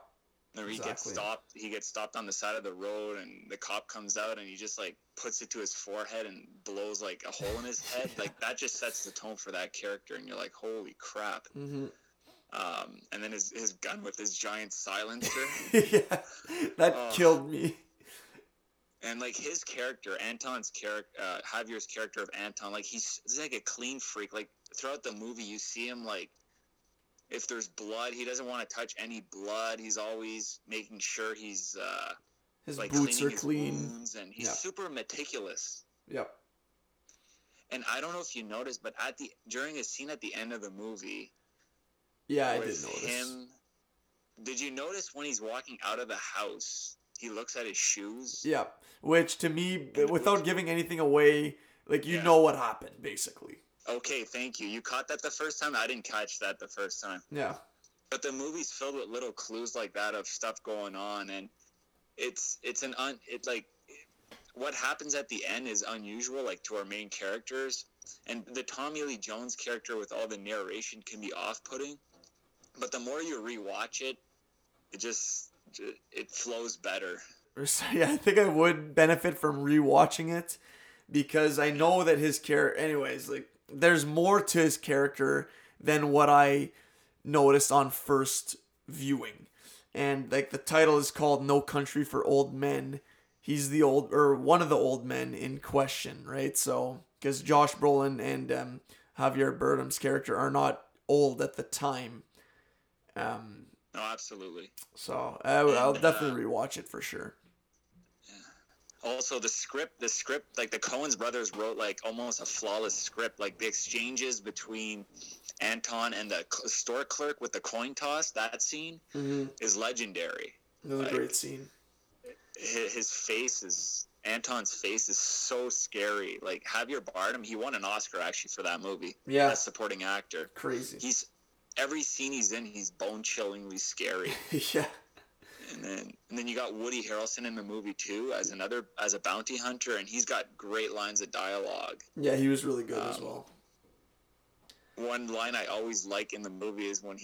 Where exactly. He gets stopped on the side of the road, and the cop comes out, and he just, like, puts it to his forehead and blows, like, a hole in his head. Yeah. Like, that just sets the tone for that character, and you're like, holy crap. Mm-hmm. And then his gun with his giant silencer. Yeah, that killed me. And, like, his character, Javier's character of Anton, like, he's like a clean freak. Like, throughout the movie, you see him, like, if there's blood, he doesn't want to touch any blood. He's always making sure he's, his like, boots are clean. Wounds, and he's super meticulous. Yep. And I don't know if you noticed, but during a scene at the end of the movie... Yeah, I did notice. Did you notice when he's walking out of the house... He looks at his shoes. Yeah, which to me, without giving anything away, like you know what happened, basically. Okay, thank you. You caught that the first time? I didn't catch that the first time. Yeah. But the movie's filled with little clues like that of stuff going on, and what happens at the end is unusual, like to our main characters, and the Tommy Lee Jones character with all the narration can be off-putting, but the more you rewatch it, it flows better. Yeah, I think I would benefit from rewatching it because I know that his character... Anyways, like, there's more to his character than what I noticed on first viewing. And, like, the title is called No Country for Old Men. He's the one of the old men in question, right? So, because Josh Brolin and Javier Bardem's character are not old at the time. No, absolutely. So I'll definitely rewatch it for sure. Yeah. Also, the script, like the Coen brothers wrote like almost a flawless script. Like the exchanges between Anton and the store clerk with the coin toss, that scene is legendary. Another great scene. Anton's face is so scary. Like Javier Bardem, he won an Oscar actually for that movie. Yeah, Best Supporting Actor. Crazy. Every scene he's in, he's bone-chillingly scary. Yeah. And then you got Woody Harrelson in the movie too as a bounty hunter, and he's got great lines of dialogue. Yeah, he was really good as well. One line I always like in the movie is when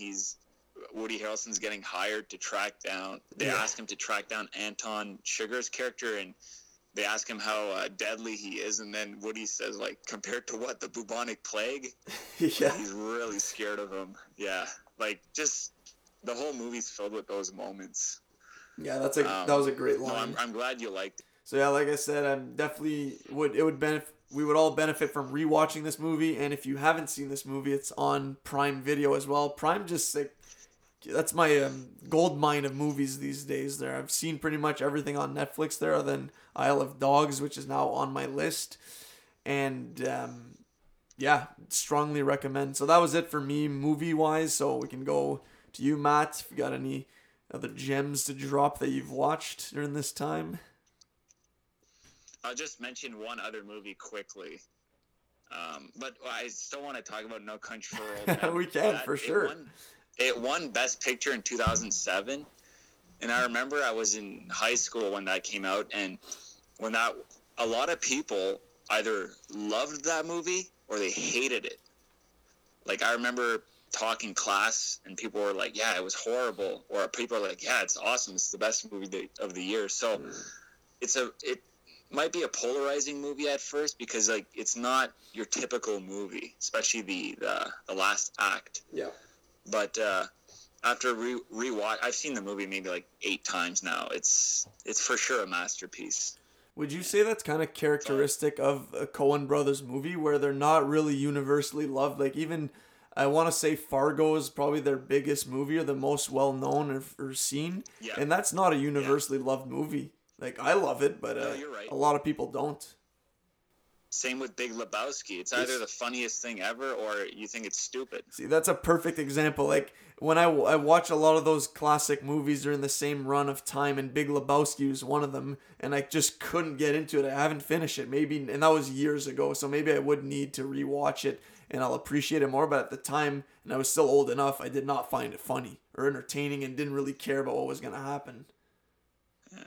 Woody Harrelson's getting hired to track down. They ask him to track down Anton Chigurh's character, and they ask him how deadly he is, and then Woody says, like, compared to what, the bubonic plague? Yeah. He's really scared of him. Yeah. Like, just the whole movie's filled with those moments. Yeah, that was a great line. No, I'm glad you liked it. So, yeah, like I said, we would all benefit from rewatching this movie, and if you haven't seen this movie, it's on Prime Video as well. Prime just, like, that's my gold mine of movies these days there. I've seen pretty much everything on Netflix there other than Isle of Dogs, which is now on my list. And, yeah, strongly recommend. So that was it for me movie-wise. So we can go to you, Matt, if you got any other gems to drop that you've watched during this time. I'll just mention one other movie quickly. But I still want to talk about No Country for Old Men. We can, for sure. It won Best Picture in 2007, and I remember I was in high school when that came out, and a lot of people either loved that movie or they hated it. Like, I remember talking class, and people were like, yeah, it was horrible, or people were like, yeah, it's awesome, it's the best movie of the year. So it might be a polarizing movie at first because, like, it's not your typical movie, especially the last act. Yeah. But after rewatch, I've seen the movie maybe like 8 times now. It's for sure a masterpiece. Would you say that's kind of characteristic of a Coen Brothers movie where they're not really universally loved? Like, even I want to say Fargo is probably their biggest movie or the most well known or seen, and that's not a universally loved movie. Like, I love it, but no, you're right. A lot of people don't. Same with Big Lebowski. It's either the funniest thing ever or you think it's stupid. See, that's a perfect example. Like, when I watch a lot of those classic movies during the same run of time, and Big Lebowski was one of them, and I just couldn't get into it. I haven't finished it. And that was years ago, so maybe I would need to rewatch it and I'll appreciate it more. But at the time, and I was still old enough, I did not find it funny or entertaining and didn't really care about what was going to happen. Yeah.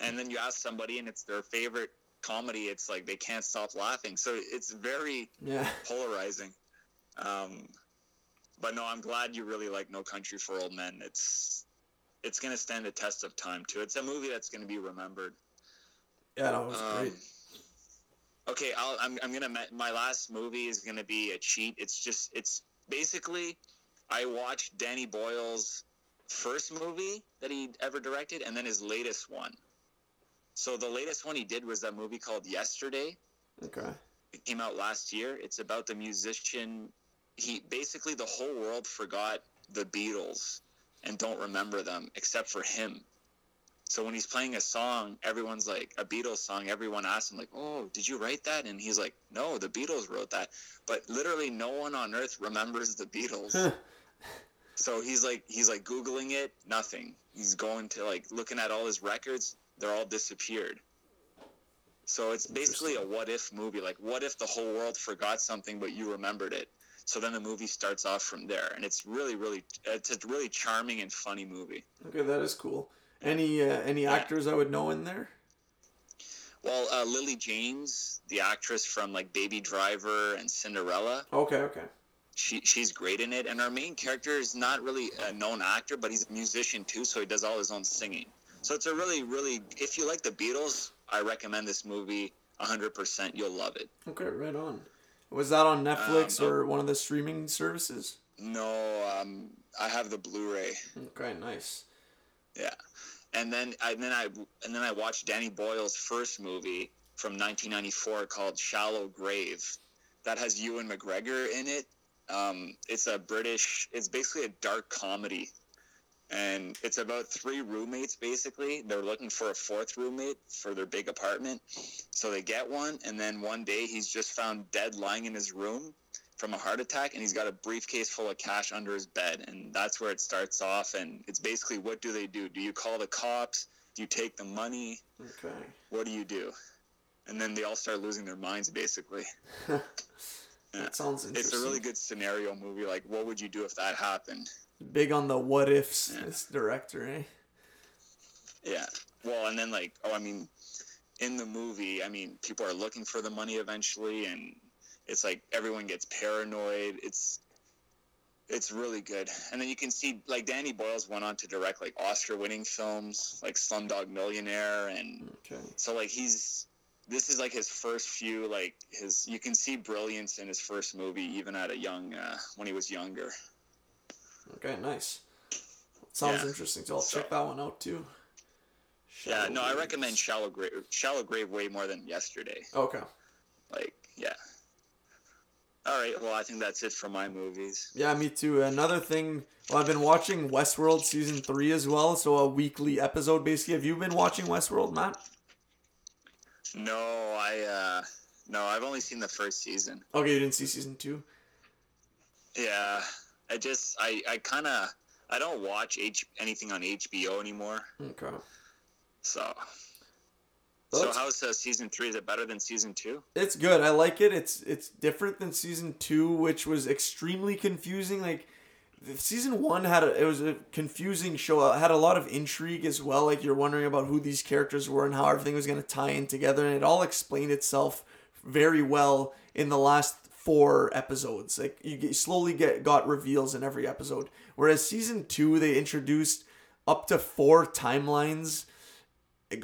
And then you ask somebody and it's their favorite comedy, it's like they can't stop laughing, so it's very polarizing. But no, I'm glad you really like No Country for Old Men. It's gonna stand the test of time too. It's a movie that's gonna be remembered. Yeah, that was great. Okay, my last movie is gonna be a cheat. It's basically I watched Danny Boyle's first movie that he ever directed and then his latest one. So the latest one he did was that movie called Yesterday. Okay. It came out last year. It's about the musician. Basically the whole world forgot the Beatles and don't remember them except for him. So when he's playing a song, everyone's like, a Beatles song, everyone asks him, like, oh, did you write that? And he's like, no, the Beatles wrote that. But literally no one on earth remembers the Beatles. So he's like Googling it, nothing. He's going to, like, looking at all his records. They're all disappeared. So it's basically a what-if movie. Like, what if the whole world forgot something, but you remembered it? So then the movie starts off from there. And it's really, really, it's a really charming and funny movie. Okay, that is cool. Any actors I would know in there? Well, Lily James, the actress from, like, Baby Driver and Cinderella. Okay. She's great in it. And our main character is not really a known actor, but he's a musician too, so he does all his own singing. So it's a really, really, if you like the Beatles, I recommend this movie 100%. You'll love it. Okay, right on. Was that on Netflix or one of the streaming services? No, I have the Blu-ray. Okay, nice. Yeah, and then I watched Danny Boyle's first movie from 1994 called Shallow Grave, that has Ewan McGregor in it. It's basically a dark comedy. And it's about 3 roommates, basically. They're looking for a 4th roommate for their big apartment. So they get one, and then one day he's just found dead lying in his room from a heart attack, and he's got a briefcase full of cash under his bed. And that's where it starts off, and it's basically, what do they do? Do you call the cops? Do you take the money? Okay. What do you do? And then they all start losing their minds, basically. That sounds interesting. It's a really good scenario movie. Like, what would you do if that happened? Big on the what ifs, this director, eh? Yeah. Well, and then like, oh, I mean, in the movie, I mean, people are looking for the money eventually, and it's like everyone gets paranoid. It's really good. And then you can see, like, Danny Boyle's went on to direct, like, Oscar-winning films, like Slumdog Millionaire, and so, like, this is, like, his first few, like, you can see brilliance in his first movie, even at a young, when he was younger. Okay, nice. Sounds interesting, so I'll check that one out, too. I recommend Shallow Grave way more than Yesterday. Okay. Like, yeah. All right, well, I think that's it for my movies. Yeah, me too. Another thing, well, I've been watching Westworld Season 3 as well, so a weekly episode, basically. Have you been watching Westworld, Matt? No, I've only seen the first season. Okay, you didn't see Season 2? Yeah, I don't watch anything on HBO anymore. Okay. So how's Season 3? Is it better than Season 2? It's good. I like it. It's different than Season 2, which was extremely confusing. Like, Season 1 was a confusing show. It had a lot of intrigue as well. Like, you're wondering about who these characters were and how everything was going to tie in together. And it all explained itself very well in the last 4 episodes. Like, you slowly got reveals in every episode. Whereas Season 2, they introduced up to 4 timelines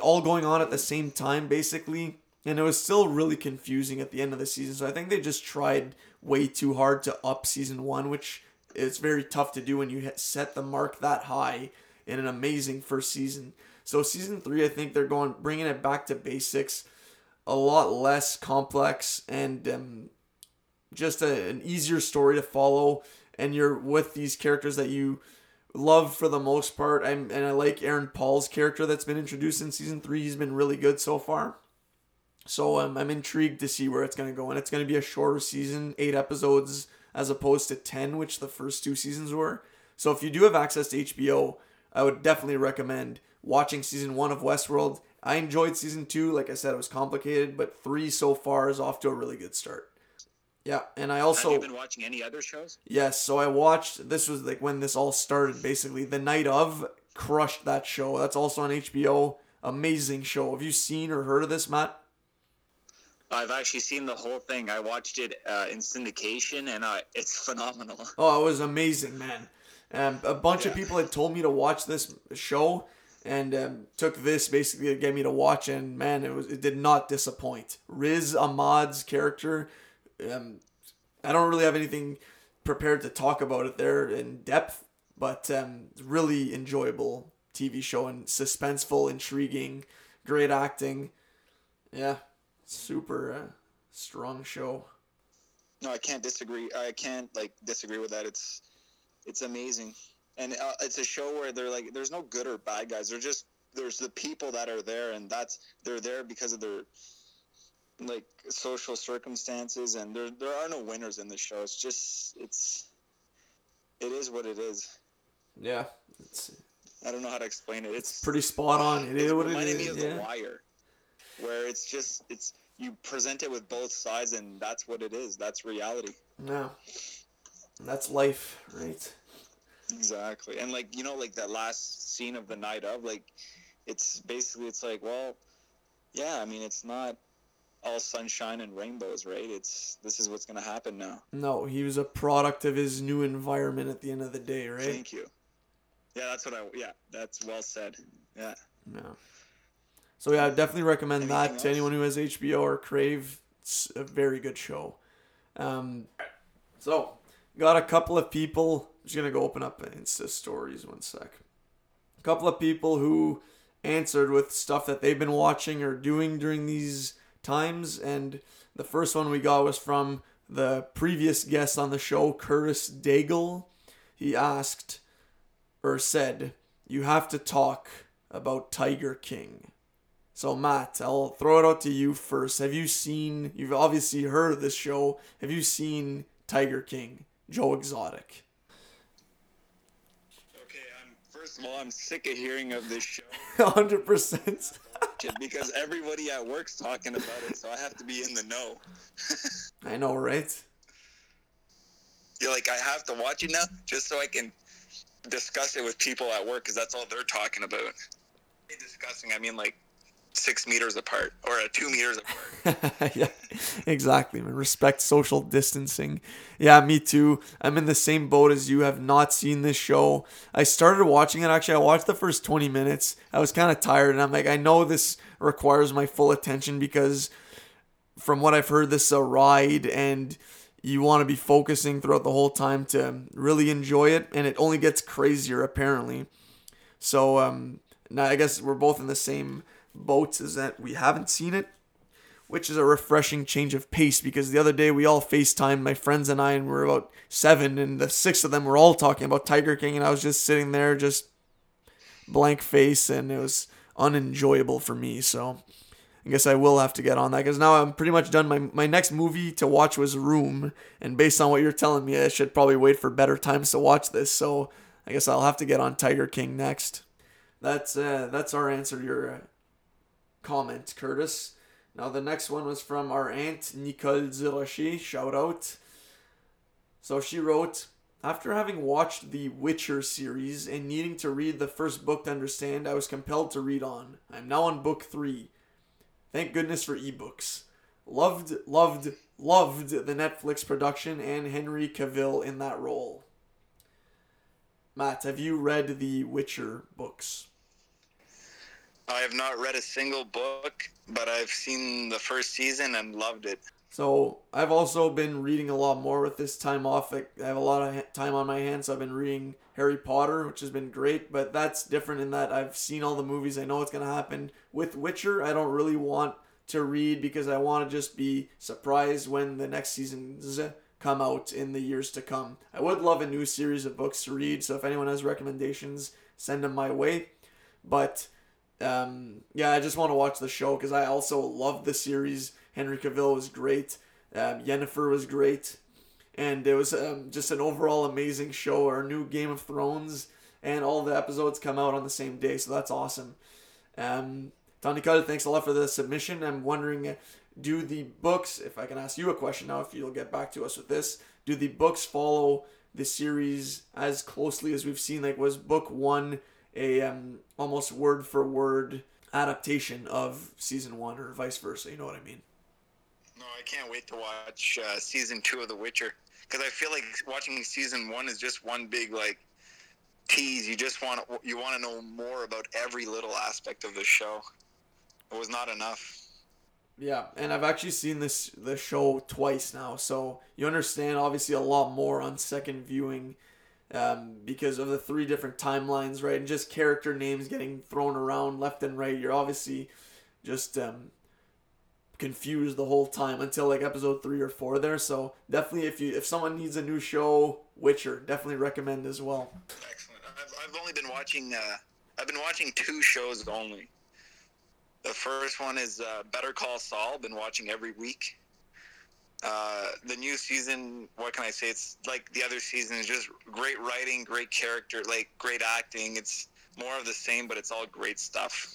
all going on at the same time, basically, and it was still really confusing at the end of the season. So I think they just tried way too hard to up Season 1, which it's very tough to do when you set the mark that high in an amazing first season. So Season 3, I think they're bringing it back to basics, a lot less complex, and just an easier story to follow, and you're with these characters that you love for the most part. And I like Aaron Paul's character that's been introduced in Season 3. He's been really good so far. So I'm intrigued to see where it's going to go. And it's going to be a shorter season, 8 episodes as opposed to 10, which the first 2 seasons were. So if you do have access to HBO, I would definitely recommend watching Season 1 of Westworld. I enjoyed Season 2. Like I said, it was complicated, but 3 so far is off to a really good start. Yeah, and I also... Have you been watching any other shows? Yes, so I watched... This was like when this all started, basically. The Night Of crushed that show. That's also on HBO. Amazing show. Have you seen or heard of this, Matt? I've actually seen the whole thing. I watched it in syndication, and it's phenomenal. Oh, it was amazing, man. A bunch of people had told me to watch this show, and took this basically to get me to watch, and man, it did not disappoint. Riz Ahmed's character... I don't really have anything prepared to talk about it there in depth, but really enjoyable TV show, and suspenseful, intriguing, great acting. Yeah, super strong show. No, I can't disagree. I can't disagree with that. It's amazing, and it's a show where they're like, there's no good or bad guys. They're just there's the people that are there, and they're there because of their like social circumstances, and there are no winners in the show. It's just it is what it is. Yeah, I don't know how to explain it. It's pretty spot on. It is what it is. Reminded me of The Wire, where it's you present it with both sides, and that's what it is. That's reality. Yeah, that's life, right? Exactly, and that last scene of The Night Of, it's not all sunshine and rainbows, right? This is what's going to happen now. No, he was a product of his new environment at the end of the day, right? Thank you. Yeah, that's well said. Yeah. Yeah. So yeah, I definitely recommend that to anyone who has HBO or Crave. It's a very good show. So got a couple of people. I'm just going to go open up Insta stories one sec. A couple of people who answered with stuff that they've been watching or doing during these times, and the first one we got was from the previous guest on the show, Curtis Daigle. He asked, or said, you have to talk about Tiger King. So Matt, I'll throw it out to you first. You've obviously heard of this show. Have you seen Tiger King, Joe Exotic? Okay, first of all, I'm sick of hearing of this show. 100%. Because everybody at work's talking about it, so I have to be in the know. I know, right? You're like, I have to watch it now just so I can discuss it with people at work, because that's all they're talking about. disgusting. I mean, like 6 meters apart or 2 meters apart. Yeah, exactly. Respect social distancing. Yeah, me too. I'm in the same boat as you. Have not seen this show. I started watching it. Actually, I watched the first 20 minutes. I was kind of tired, and I'm like, I know this requires my full attention because from what I've heard, this is a ride, and you want to be focusing throughout the whole time to really enjoy it, and it only gets crazier apparently. So now I guess we're both in the same boats, is that we haven't seen it, which is a refreshing change of pace, because the other day we all FaceTimed, my friends and I, and we were about seven, and the six of them were all talking about Tiger King, and I was just sitting there, just blank face, and it was unenjoyable for me. So I guess I will have to get on that, because now I'm pretty much done. My next movie to watch was Room, and based on what you're telling me, I should probably wait for better times to watch this, so I guess I'll have to get on Tiger King next. That's our answer to your comment, Curtis. Now the next one was from our aunt, Nicole Zirashi, shout out. So she wrote, after having watched the Witcher series and needing to read the first book to understand, I was compelled to read on. I'm now on book 3. Thank goodness for ebooks. Loved the Netflix production and Henry Cavill in that role. Matt, have you read the Witcher books? I have not read a single book, but I've seen the first season and loved it. So I've also been reading a lot more with this time off. I have a lot of time on my hands, so I've been reading Harry Potter, which has been great, but that's different in that I've seen all the movies. I know what's going to happen. With Witcher, I don't really want to read because I want to just be surprised when the next seasons come out in the years to come. I would love a new series of books to read, so if anyone has recommendations, send them my way. But yeah, I just want to watch the show because I also love the series. Henry Cavill was great. Yennefer was great. And it was just an overall amazing show. Our new Game of Thrones and all the episodes come out on the same day, so that's awesome. Tanikal, thanks a lot for the submission. I'm wondering, do the books, if I can ask you a question now, if you'll get back to us with this, do the books follow the series as closely as we've seen? Like, was book 1 a almost word for word adaptation of season 1 or vice versa? You know what I mean? No, I can't wait to watch season 2 of The Witcher, because I feel like watching season 1 is just one big like tease. You just want to know more about every little aspect of the show. It was not enough. Yeah, and I've actually seen the show twice now, so you understand obviously a lot more on second viewing. Because of the 3 different timelines, right? And just character names getting thrown around left and right. You're obviously just confused the whole time until like episode 3 or 4 there. So definitely if someone needs a new show, Witcher, definitely recommend as well. Excellent. I've only been watching, I've been watching 2 shows only. The first one is Better Call Saul. Been watching every week. The new season, what can I say? It's like the other season is just great writing, great character, like great acting. It's more of the same, but it's all great stuff.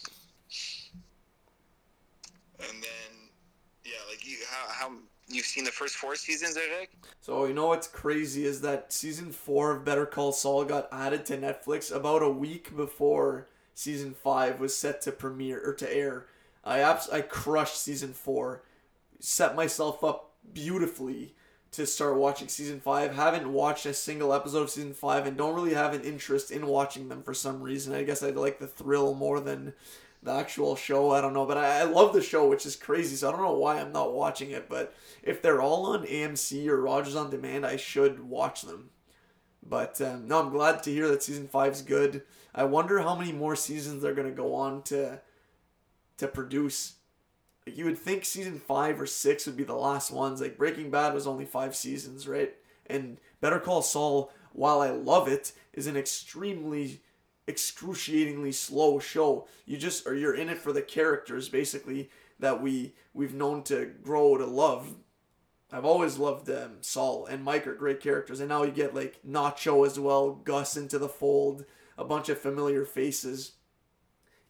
And then, yeah, like you, how you've seen the first 4 seasons, I think. So you know what's crazy is that season 4 of Better Call Saul got added to Netflix about a week before season 5 was set to premiere or to air. I crushed season 4, set myself up beautifully to start watching season 5. Haven't watched a single episode of season 5 and don't really have an interest in watching them for some reason. I guess I like the thrill more than the actual show. I don't know, but I love the show, which is crazy, so I don't know why I'm not watching it, but if they're all on AMC or Rogers on Demand, I should watch them. But no, I'm glad to hear that season 5's good. I wonder how many more seasons they're going to go on to produce. Like, you would think season 5 or 6 would be the last ones. Like, Breaking Bad was only 5 seasons, right? And Better Call Saul, while I love it, is an extremely, excruciatingly slow show. You're in it for the characters, basically, that we've known to grow to love. I've always loved Saul and Mike are great characters. And now you get, like, Nacho as well, Gus into the fold, a bunch of familiar faces.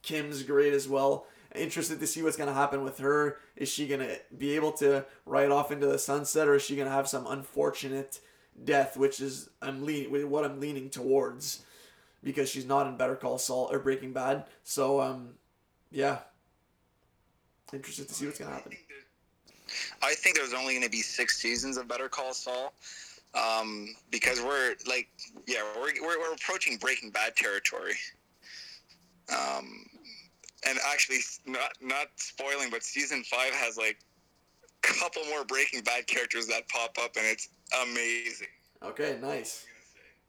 Kim's great as well. Interested to see what's going to happen with her. Is she going to be able to ride off into the sunset, or is she going to have some unfortunate death, which is what I'm leaning towards? because she's not in Better Call Saul or Breaking Bad. So, yeah. Interested to see what's going to happen. I think there's only going to be 6 seasons of Better Call Saul. Because we're approaching Breaking Bad territory. And actually, not spoiling, but season 5 has like a couple more Breaking Bad characters that pop up, and it's amazing. Okay, nice.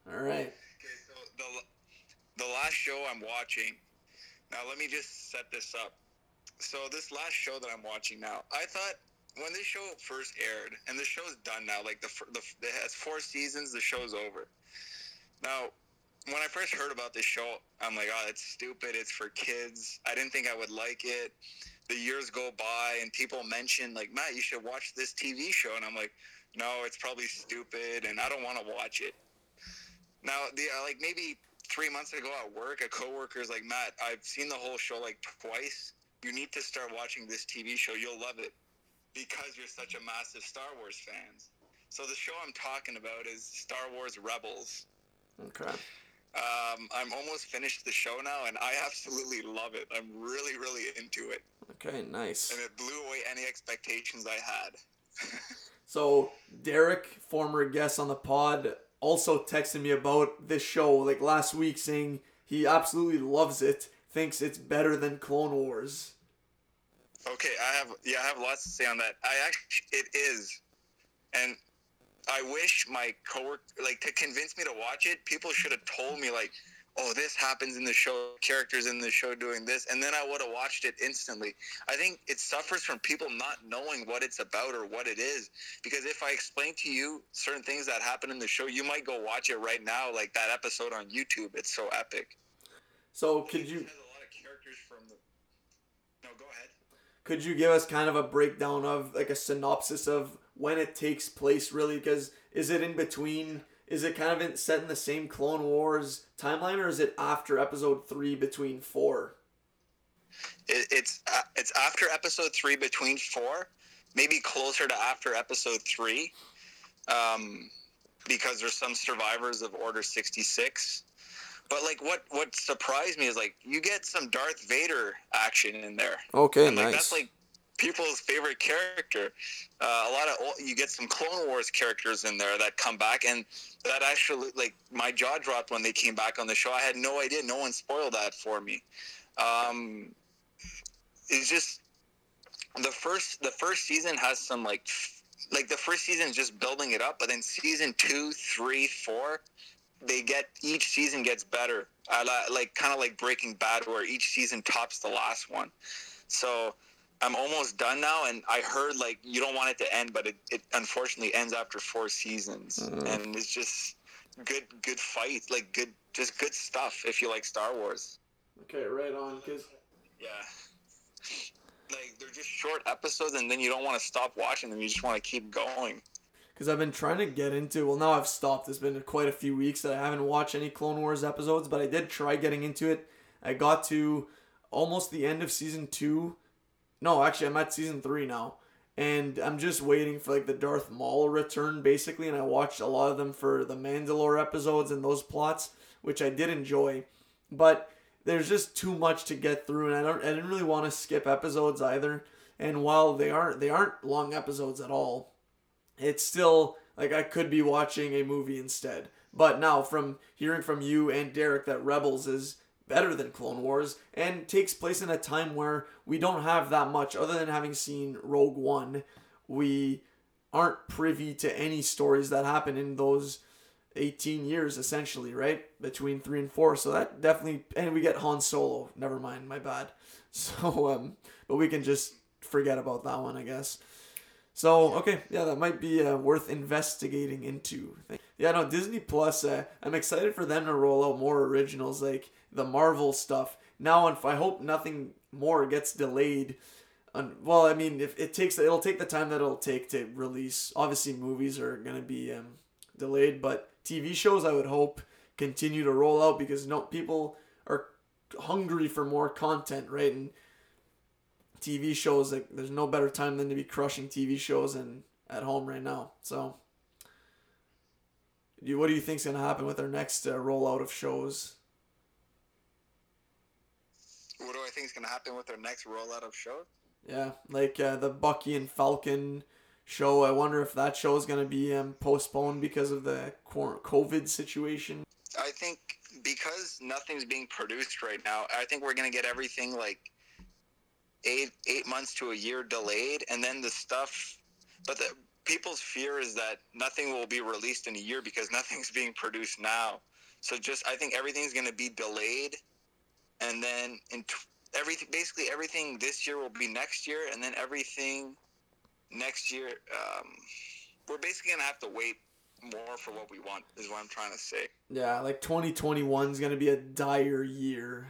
All right. Okay, so the last show I'm watching. Now let me just set this up. So this last show that I'm watching now, I thought when this show first aired, and the show's done now, like it has 4 seasons, the show's over. Now, when I first heard about this show, I'm like, oh, it's stupid, it's for kids. I didn't think I would like it. The years go by, and people mention, like, Matt, you should watch this TV show. And I'm like, no, it's probably stupid, and I don't want to watch it. Now, like maybe 3 months ago at work, a coworker's like, Matt, I've seen the whole show like twice. You need to start watching this TV show. You'll love it because you're such a massive Star Wars fan. So the show I'm talking about is Star Wars Rebels. Okay. I'm almost finished the show now, and I absolutely love it. I'm really, really into it. Okay, nice. And it blew away any expectations I had. So Derek, former guest on the pod, also texted me about this show like last week, saying he absolutely loves it, thinks it's better than Clone Wars. Okay, I have lots to say on that. It is, and I wish my coworker, like, to convince me to watch it, people should have told me, like, oh, this happens in the show, characters in the show doing this, and then I would have watched it instantly. I think it suffers from people not knowing what it's about or what it is, because if I explain to you certain things that happen in the show, you might go watch it right now, like that episode on YouTube. It's so epic. So could you... No, go ahead. Could you give us kind of a breakdown of, like, a synopsis of when it takes place, really? Because is it in between? Is it kind of set in the same Clone Wars timeline, or is it after Episode 3 between 4? It's after Episode 3 between 4, maybe closer to after Episode 3, because there's some survivors of Order 66. But, like, what surprised me is, like, you get some Darth Vader action in there. Okay, and, like, nice. That's, like, people's favorite character. A lot of you get some Clone Wars characters in there that come back, and that actually, like, my jaw dropped when they came back on the show. I had no idea. No one spoiled that for me. It's just the first season has some, like the first season is just building it up, but then season 2, 3, 4, each season gets better. Like kind of like Breaking Bad, where each season tops the last one. So I'm almost done now, and I heard, like, you don't want it to end, but it unfortunately ends after 4 seasons. And it's just good fight, like good stuff if you like Star Wars. Okay, right on. Cause yeah, like they're just short episodes, and then you don't want to stop watching them. You just want to keep going. Because I've been trying to get into... Well, now I've stopped. It's been quite a few weeks that I haven't watched any Clone Wars episodes, but I did try getting into it. I got to almost the end of season 2. No, actually, I'm at season 3 now. And I'm just waiting for, like, the Darth Maul return, basically. And I watched a lot of them for the Mandalore episodes and those plots, which I did enjoy. But there's just too much to get through, and I didn't really want to skip episodes either. And while they aren't long episodes at all, it's still, like, I could be watching a movie instead. But now, from hearing from you and Derek that Rebels is better than Clone Wars and takes place in a time where we don't have that much, other than having seen Rogue One, we aren't privy to any stories that happen in those 18 years, essentially, right? Between 3 and 4. So that definitely... And we get Han Solo. Never mind, my bad. So, but we can just forget about that one, I guess. So, okay, yeah, that might be worth investigating into. Yeah, no, Disney Plus, I'm excited for them to roll out more originals, like the Marvel stuff. Now, if I hope nothing more gets delayed. Well, I mean, if it'll take the time that it'll take to release. Obviously, movies are going to be delayed, but TV shows, I would hope, continue to roll out, because no, people are hungry for more content, right? And TV shows, like, there's no better time than to be crushing TV shows and at home right now. So, what do you think's gonna happen with our next rollout of shows? What do I think is going to happen with their next rollout of shows? Yeah, like the Bucky and Falcon show. I wonder if that show is going to be postponed because of the COVID situation. I think because nothing's being produced right now, I think we're going to get everything like eight months to a year delayed, and then the stuff. But the people's fear is that nothing will be released in a year because nothing's being produced now. So I think everything's going to be delayed, and then everything this year will be next year, and then everything next year, we're basically going to have to wait more for what we want, is what I'm trying to say. Yeah, like 2021 is going to be a dire year.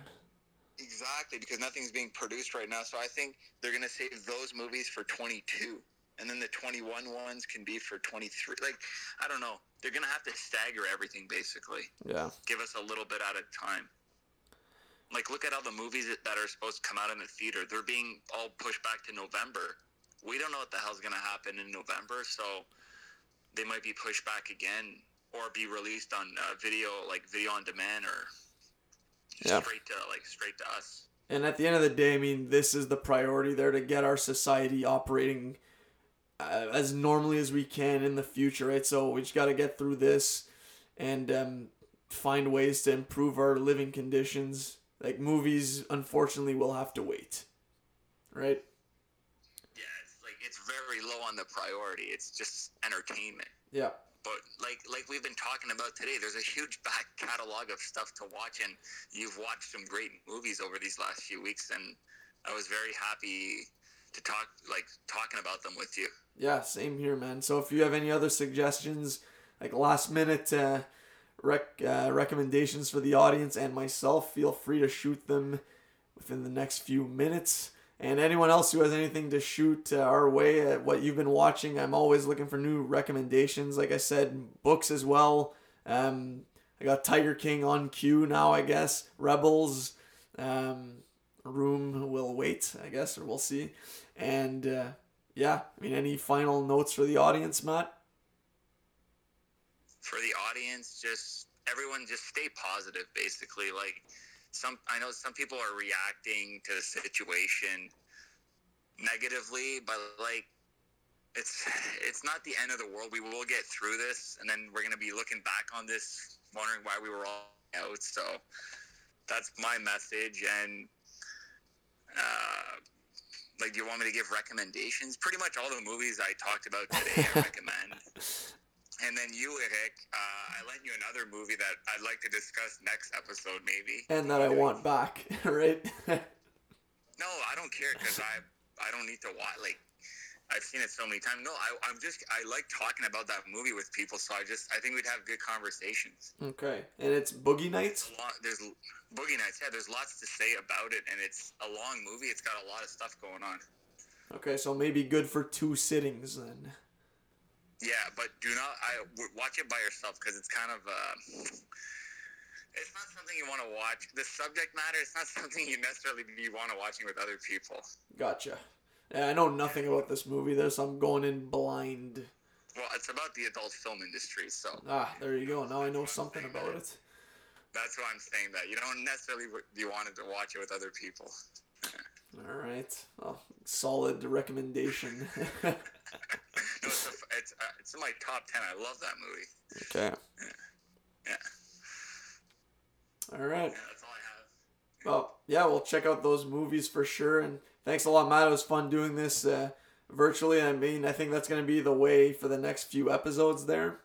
Exactly, because nothing's being produced right now, so I think they're going to save those movies for 22. And then the 21 ones can be for 23. Like, I don't know. They're going to have to stagger everything, basically. Yeah. Give us a little bit at a time. Like, look at all the movies that are supposed to come out in the theater. They're being all pushed back to November. We don't know what the hell's going to happen in November, so they might be pushed back again or be released on video, like video on demand or straight to us. And at the end of the day, I mean, this is the priority there, to get our society operating as normally as we can in the future, right? So we just got to get through this and find ways to improve our living conditions. Like, movies, unfortunately, will have to wait, right? Yeah, it's like it's very low on the priority. It's just entertainment. Yeah. But like we've been talking about today, there's a huge back catalog of stuff to watch, and you've watched some great movies over these last few weeks, and I was very happy to talking about them with you. Yeah, same here, man. So if you have any other suggestions, like last minute recommendations for the audience and myself, feel free to shoot them within the next few minutes. And anyone else who has anything to shoot our way at what you've been watching, I'm always looking for new recommendations. Like I said, books as well. I got Tiger King on queue now, I guess. Rebels, Room Will Wait, I guess, or we'll see. And any final notes for the audience, Matt? For the audience, just everyone just stay positive, basically. Like, I know some people are reacting to the situation negatively, but like it's not the end of the world. We will get through this, and then we're going to be looking back on this wondering why we were all out. So that's my message. And do you want me to give recommendations? Pretty much all the movies I talked about today I recommend. And then you, Eric, I lent you another movie that I'd like to discuss next episode, maybe. And that I want back, right? No, I don't care, because I don't need to watch. Like, I've seen it so many times. No, I like talking about that movie with people, so I think we'd have good conversations. Okay, and it's Boogie Nights? There's Boogie Nights, yeah. There's lots to say about it, and it's a long movie. It's got a lot of stuff going on. Okay, so maybe good for two sittings then. Yeah, but watch it by yourself, because it's kind of, it's not something you want to watch. The subject matter, it's not something you necessarily want to watching with other people. Gotcha. Yeah, I know nothing about this movie there, so I'm going in blind. Well, it's about the adult film industry, so. Ah, there you go. Now I know something about it. That's why I'm saying that. You don't necessarily be wanted to watch it with other people. All right. Well, solid recommendation. No, it's in my top 10. I love that movie. Okay. Yeah. All right. Yeah, that's all I have. Well, yeah, we'll check out those movies for sure. And thanks a lot, Matt. It was fun doing this virtually. I mean, I think that's going to be the way for the next few episodes there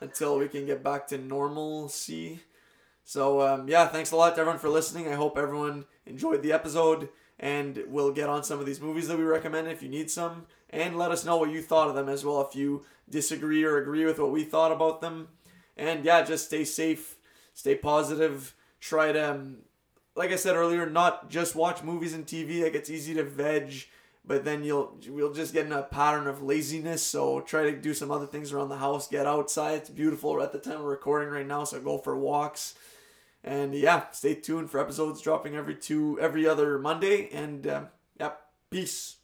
until we can get back to normalcy. So, thanks a lot to everyone for listening. I hope everyone enjoyed the episode, and we'll get on some of these movies that we recommend if you need some. And let us know what you thought of them as well, if you disagree or agree with what we thought about them. And yeah, just stay safe, stay positive, try to, like I said earlier, not just watch movies and TV. Like, it's easy to veg, but then we'll just get in a pattern of laziness. So try to do some other things around the house, get outside. It's beautiful at the time we're recording right now, so go for walks. And yeah, stay tuned for episodes dropping every other Monday. And peace.